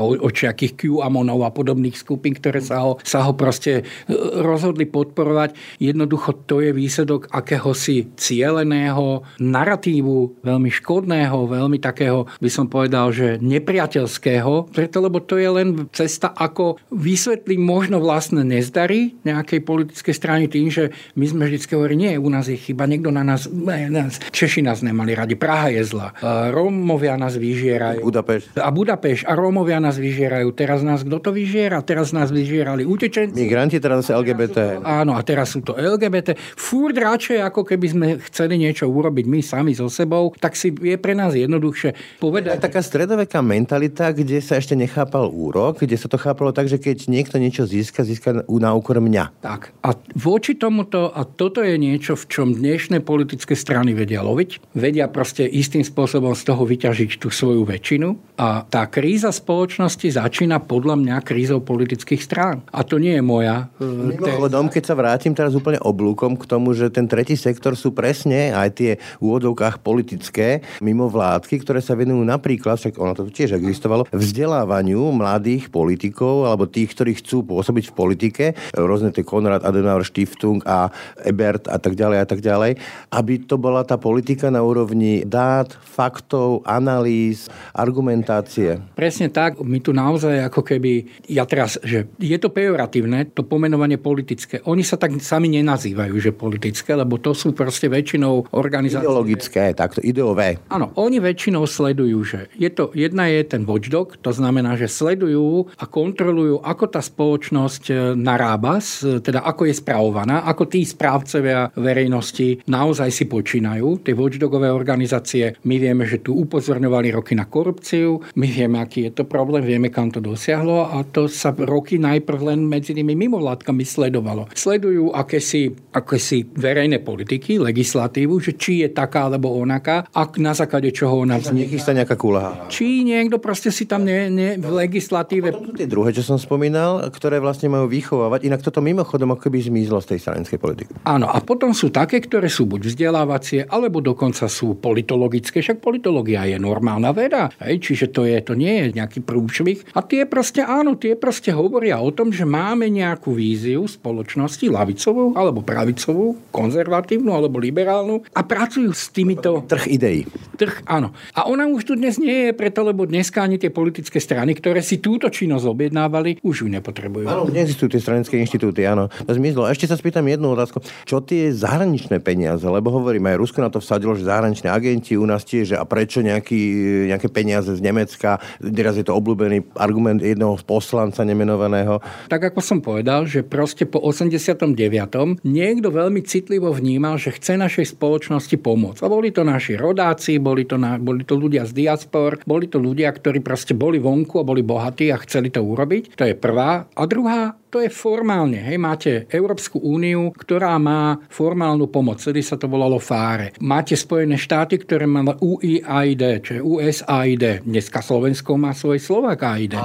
o, o čiakých QAnonov a podobných skupín, ktoré sa ho, sa ho proste rozhodli podporovať. Jednoducho to je výsledok akéhosi cieleného narratívu, veľmi škodného, veľmi takého, by som povedal, že nepriateľského, preto lebo to je len cesta, ako vysvetliť možno vlastne nezdary nejakej politickej strany tým, že my sme vždycky hovorili, nie, u nás je chyba, niekto na nás, nás Češi nás nemali radi, Praha je zlá, Rómovia nás vyžierajú. Budapešť. A Budapešť a Rómovia nás vyžierajú. Teraz nás kto to vyžiera? Teraz nás vyžierali utečenci. Migranti, teraz sú el gé bé té. Áno, a teraz sú to el gé bé té. Furt radšej, ako keby sme chceli niečo urobiť my sami so sebou, tak si je pre nás jednoduchšie povedať. A taká stredoveká mentalita, kde sa ešte nechápal úrok, kde sa to chápalo tak, že keď niekto niečo získa, získa na úkor mňa. Tak. A voči tomuto, a toto je niečo, v čom dnešné politické strany vedia loviť, vedia proste istým spôsobom z toho vyťažiť tú svoju väčšinu a tá kríza spoločnosti začína podľa mňa krízou politických strán. A to nie je moja. Mimochodom, keď sa vrátim teraz úplne oblúkom k tomu, že ten tretí sektor sú presne aj tie v úvodzovkách politické mimovládky, ktoré sa venujú napríklad, však ono to tiež existovalo, vzdelávaniu mladých politikov alebo tých, ktorí chcú pôsobiť v politike, rôzne tie Konrad Adenauer Stiftung a Ebert a tak ďalej a tak ďalej, aby to bola tá politika na úrovni dát, faktov, analýz, argumentácie. Presne tak, my tu naozaj ako keby, ja teraz, že je to pejoratívne, to pomenovanie politické. Oni sa tak sami nenazývajú, že politické, lebo to sú proste väčšinou organizácie. Ideologické, takto, ideové. Áno, oni väčšinou sledujú, že je to, jedna je ten watchdog, to znamená, že sledujú a kontrolujú, ako tá spoločnosť narába, teda ako je spravovaná, ako tí správcovia verejnosti naozaj si počínajú. Tie watchdogové organizácie, my vieme, že tu upozorňovali roky na korupciu, my vieme, aký je to problém, vieme, kam to dosiahlo a to sa roky najprv len medzi nimi mimovládkami sledovalo. Sledujú akési, akési verejné politiky, legislatívu, že či je taká alebo onaká Slovakia a na základe čoho ona vznikla. Nechystá nejaká kulaha. Či niekto proste si tam ne, ne v legislatíve... To sú tie druhé, čo som spomínal, ktoré vlastne majú vychovávať. Inak toto mimochodom akoby zmizlo z tej stranickej politiky. Áno, a potom sú také, ktoré sú buď vzdelávacie, alebo dokonca sú politologické. Však politológia je normálna veda. Hej, čiže to, je, to nie je nejaký prúšvih. A tie proste, áno, tie proste hovoria o tom, že máme nejakú víziu spoločnosti, ľavicovú, alebo pravicovú, konzervatívnu, alebo liberálnu a pracujú s týmito... Trh ideí. Trh, áno. A ona už tu dnes nie je preto, lebo dneska ani tie politické strany, ktoré si túto činnosť objednávali, už ju nepotrebujú. Áno, neexistujú tie stranické inštitúty, áno. Zmizlo. Ešte sa spýtam jednu otázku. Čo tie zahraničné peniaze? Lebo hovoríme, aj Rusko na to vsadilo, že zahraniční agenti u nás tiež, a prečo nejaký, nejaké peniaze z Nemecka? Teraz je to obľúbený argument jedného poslanca nemenovaného. Tak ako som povedal, že proste po osemdesiatom deviatom niekto veľmi citlivo vnímal, že chce našej spoločnosti pomôcť. A boli to naši rodáci, boli to, na, boli to ľudia z diaspor, boli to ľudia, ktorí proste boli vonku a boli bohatí a chceli to urobiť. To je prvá. A druhá, to je formálne. Hej, máte Európsku úniu, ktorá má formálnu pomoc. Vtedy sa to volalo fáre. Máte Spojené štáty, ktoré mali U I A I D, čiže U S A I D. Dneska Slovensko má svoje Slovak á í dé.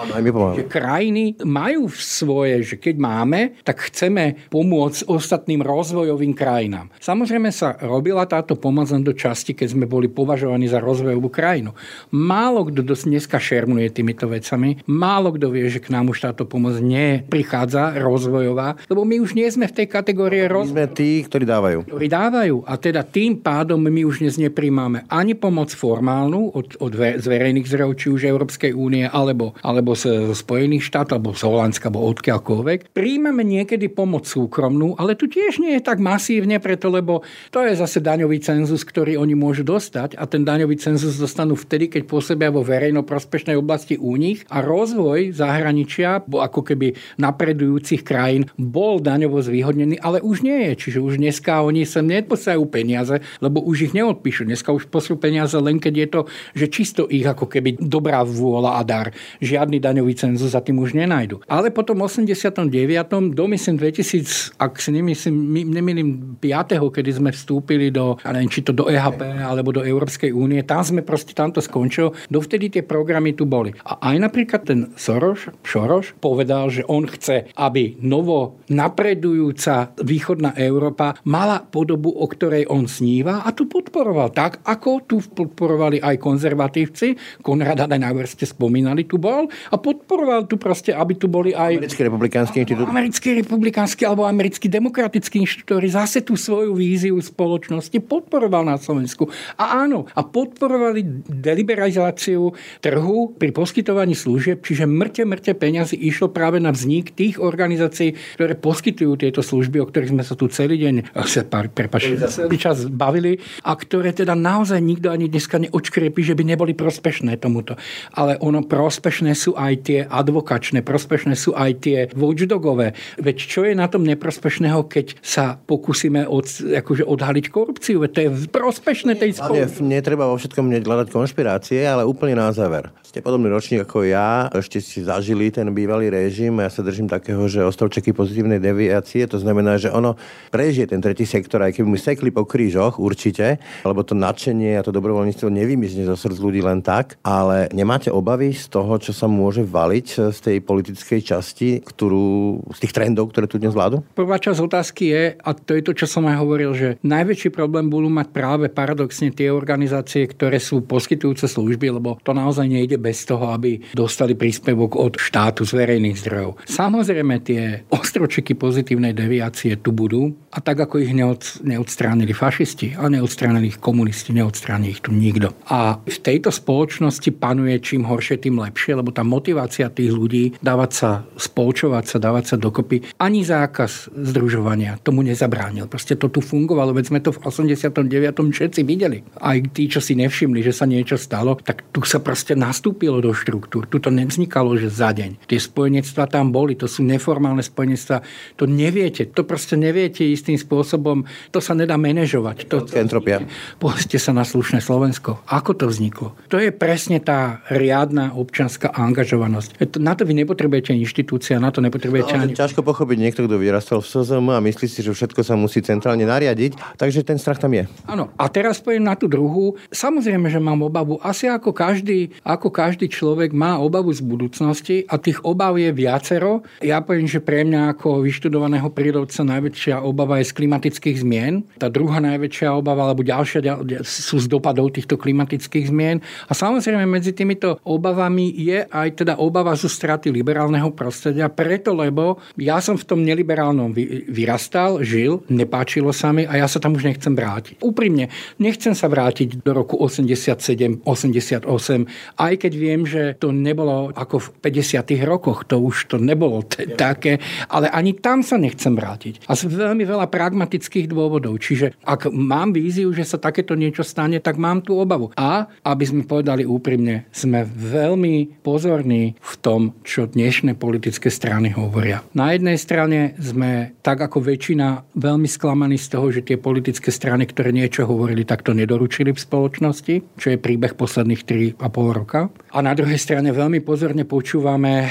Krajiny majú svoje, že keď máme, tak chceme pomôcť ostatným rozvojovým krajinám. Samozrejme sa robila táto pomoc len do časti, keď sme boli považovaní za rozvojovú krajinu. Málo kto dneska šermuje týmito vecami. Málo kto vie, že k nám už táto pomoc neprichádza rozvojová, lebo my už nie sme v tej kategórii rozvojová. My sme tí, ktorí dávajú. Ktorí dávajú. A teda tým pádom my už dnes nepríjmame ani pomoc formálnu od, od z verejných zdrojov, či už Európskej únie, alebo, alebo z Spojených štátov, alebo z Holandska, alebo odkiaľkoľvek. Príjmame niekedy pomoc súkromnú, ale tu tiež nie je tak masívne, preto lebo to je zase daňový cenzus, ktorý oni môžu dostať, a ten daňový cenzus dostanú vtedy, keď pôsobia vo verejnoprospešnej oblasti u nich a rozvoj zahraničia, ako keby napredujú krajín, bol daňovo zvýhodnený, ale už nie je. Čiže už dneska oni sem neposiajú peniaze, lebo už ich neodpíšu. Dneska už posiajú peniaze len keď je to, že čisto ich ako keby dobrá vôľa a dar. Žiadny daňový cenzus za tým už nenajdu. Ale potom osemdesiatom deviatom do myslím dvetisíc, ak si nemyslím, nemýlim piateho, kedy sme vstúpili do, neviem, či to do E H P alebo do Európskej únie, tam sme proste tamto skončil, dovtedy tie programy tu boli. A aj napríklad ten Soros, Soros povedal, že on chce, aby novo napredujúca východná Európa mala podobu, o ktorej on sníva, a tu podporoval tak, ako tu podporovali aj konzervatívci. Konrad Adenauer ste spomínali, tu bol a podporoval tu proste, aby tu boli aj Americký republikánsky inštitút. Americký republikánsky alebo Americký demokratický inštitút, ktorý zase tú svoju víziu spoločnosti podporoval na Slovensku. A áno, a podporovali deliberalizáciu trhu pri poskytovaní služieb, čiže mŕte, mŕte peniazy išlo práve na vznik tých organizácií, ktoré poskytujú tieto služby, o ktorých sme sa tu celý deň sa pár, prepáč, celý čas bavili a ktoré teda naozaj nikto ani dneska neočkriepí, že by neboli prospešné tomuto. Ale ono prospešné sú aj tie advokačné, prospešné sú aj tie watchdogové. Veď čo je na tom neprospešného, keď sa pokúsime od, akože odhaliť korupciu? Veď to je prospešné tej spoločnosti. Netreba vo všetkom hľadať konšpirácie, ale úplne na záver. Ste podobný ročník ako ja, ešte si zažili ten bývalý režim, ja sa držím takého, že ostrovčeky pozitívnej deviácie, to znamená, že ono prežije ten tretí sektor, aj keby mu sekli po krížoch, určite, lebo to nadšenie a to dobrovoľníctvo nevymizne zo srdc ľudí len tak, ale nemáte obavy z toho, čo sa môže valiť z tej politickej časti, ktorú, z tých trendov, ktoré tu dnes vládu? Prvá časť otázky je, a to je to, čo som aj hovoril, že najväčší problém budú mať práve paradoxne tie organizácie, ktoré sú poskytujúce služby, lebo to naozaj nejde bez toho, aby dostali príspevok od štátu z verejných zdrojov. Samozrejme, tie ostročeky pozitívnej deviácie tu budú a tak, ako ich neod, neodstránili fašisti a neodstránili ich komunisti, neodstránili ich tu nikto. A v tejto spoločnosti panuje čím horšie, tým lepšie, lebo tá motivácia tých ľudí dávať sa, spolčovať sa, dávať sa dokopy, ani zákaz združovania tomu nezabránil. Proste to tu fungovalo, veď sme to v osemdesiatom deviatom všetci videli. Aj tí, čo si nevšimli, že sa niečo stalo, tak tu sa proste nastúpilo do štruktúr. Tu to nevznikalo, že za deň. Tie spojenectvá tam boli, to sú neformálne spojenectvá, to neviete, to proste neviete istým spôsobom, to sa nedá manažovať. To, to entropia. Pozrite sa na Slušné Slovensko. Ako to vzniklo? To je presne tá riadna občianska angažovanosť. Na to vy nepotrebujete inštitúcia, na to nepotrebujete... No, ani... Ťažko pochopiť niekto, kto vyrastal v es zet em a myslí si, že všetko sa musí centrálne nariadiť, takže ten strach tam je. Áno, a teraz poviem na tú druhú, obavu. Samozrejme, že mám obavu. Asi ako každý, ako každý človek má obavu z budúcnosti a tých obav je viacero. Ja poviem, že pre mňa ako vyštudovaného prírodca najväčšia obava je z klimatických zmien. Tá druhá najväčšia obava, alebo ďalšia sú z dopadov týchto klimatických zmien. A samozrejme medzi týmito obavami je aj teda obava zo straty liberálneho prostredia, preto lebo ja som v tom neliberálnom vyrastal, žil, nepáčilo sa mi a ja sa tam už nechcem vrátiť. Úprimne, nechcem sa vrátiť do roku osemdesiatsedem, osemdesiatosem, aj keď viem, že to nebolo ako v päťdesiatych rokoch, to už to nebolo t- také, ale ani tam sa nechcem vrátiť. A z veľmi veľa pragmatických dôvodov, čiže ak mám víziu, že sa takéto niečo stane, tak mám tú obavu. A aby sme povedali úprimne, sme veľmi pozorní v tom, čo dnešné politické strany hovoria. Na jednej strane sme, tak ako väčšina, veľmi sklamaní z toho, že tie politické strany, ktoré niečo hovorili, tak to nedoručili v spoločnosti, čo je príbeh posledných tri a pol roka. A na druhej strane veľmi pozorne počúvame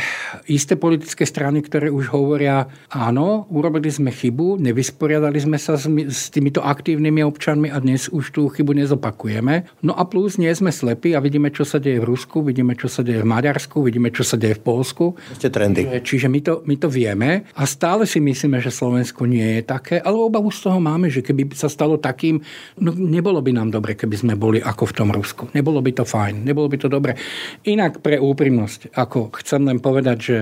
isté politické strany, ktoré už hovoria, áno, urobili sme chybu, nevysporiadali sme sa s, s týmito aktívnymi občanmi a dnes už tú chybu nezopakujeme. No a plus nie sme slepí a vidíme, čo sa deje v Rusku, vidíme, čo sa deje v Maďarsku, vidíme, čo sa deje v Poľsku. Ste trendy. Čiže my to, my to vieme a stále si myslíme, že Slovensko nie je také, ale obavu z toho máme, že keby sa stalo takým, no nebolo by nám dobre, keby sme boli ako v tom Rusku. Nebolo by to fajn, nebolo by to dobre. Inak pre úprimnosť, ako chcem len povedať, že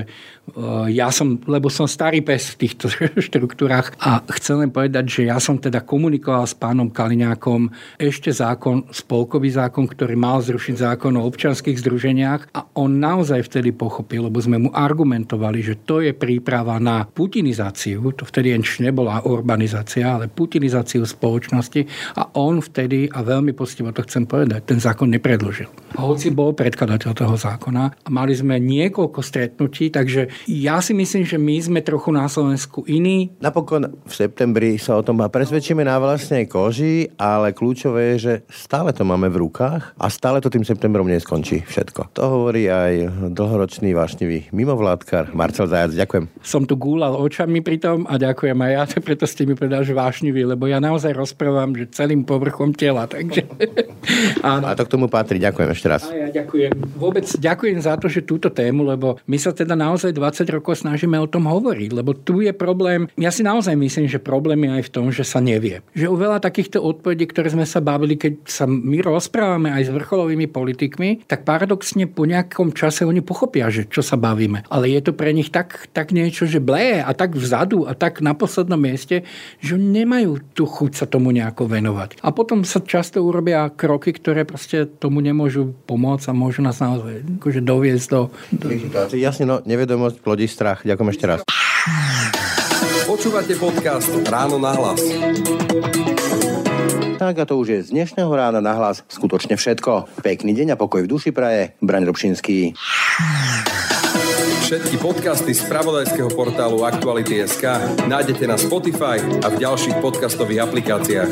ja som, lebo som starý pes v týchto štruktúrach a chcem len povedať, že ja som teda komunikoval s pánom Kaliňákom ešte zákon, spolkový zákon, ktorý mal zrušiť zákon o občianskych združeniach a on naozaj vtedy pochopil, lebo sme mu argumentovali, že to je príprava na putinizáciu, to vtedy ešte nebola urbanizácia, ale putinizáciu spoločnosti a on vtedy, a veľmi poctivo to chcem povedať, ten zákon nepredložil. Hoci bol predkladateľ toho zákona a mali sme niekoľko stretnutí, takže ja si myslím, že my sme trochu na Slovensku iní. Napokon v septembri sa o tom presvedčíme na vlastnej koži, ale kľúčové je, že stále to máme v rukách a stále to tým septembrom neskončí všetko. To hovorí aj dlhoročný vášnivý mimovládkar Marcel Zajac. Ďakujem. Som tu gúlal očami pritom a ďakujem aj ja, preto ste mi povedal, že vášnivý, lebo ja naozaj rozprávam, že celým povrchom tela, takže... A to k tomu patrí. Ďakujem ešte raz. A ja ďakujem. Vôbec ďakujem za to, že túto tému, lebo my sa teda naozaj dvadsať rokov snažíme o tom hovoriť, lebo tu je problém. Ja si naozaj myslím, že problém je aj v tom, že sa nevie. Že u veľa takýchto odpovedí, ktoré sme sa bavili, keď sa my rozprávame aj s vrcholovými politikmi, tak paradoxne po nejakom čase oni pochopia, že čo sa bavíme. Ale je to pre nich tak, tak niečo, že bleje a tak vzadu a tak na poslednom mieste, že nemajú tú chuť sa tomu nejako venovať. A potom sa často urobia kroky, ktoré proste tomu nemôžu pomôcť a môžu nás naozaj akože doviesť do... do... Jasne, no, nevedomosť plodí strach. Ďakujem ešte raz. Počúvate podcast Ráno nahlas. Tak a to už je z dnešného Rána nahlas skutočne všetko. Pekný deň a pokoj v duši praje Braňo Dobšinský. Všetky podcasty z spravodajského portálu Aktuality bodka es ká nájdete na Spotify a v ďalších podcastových aplikáciách.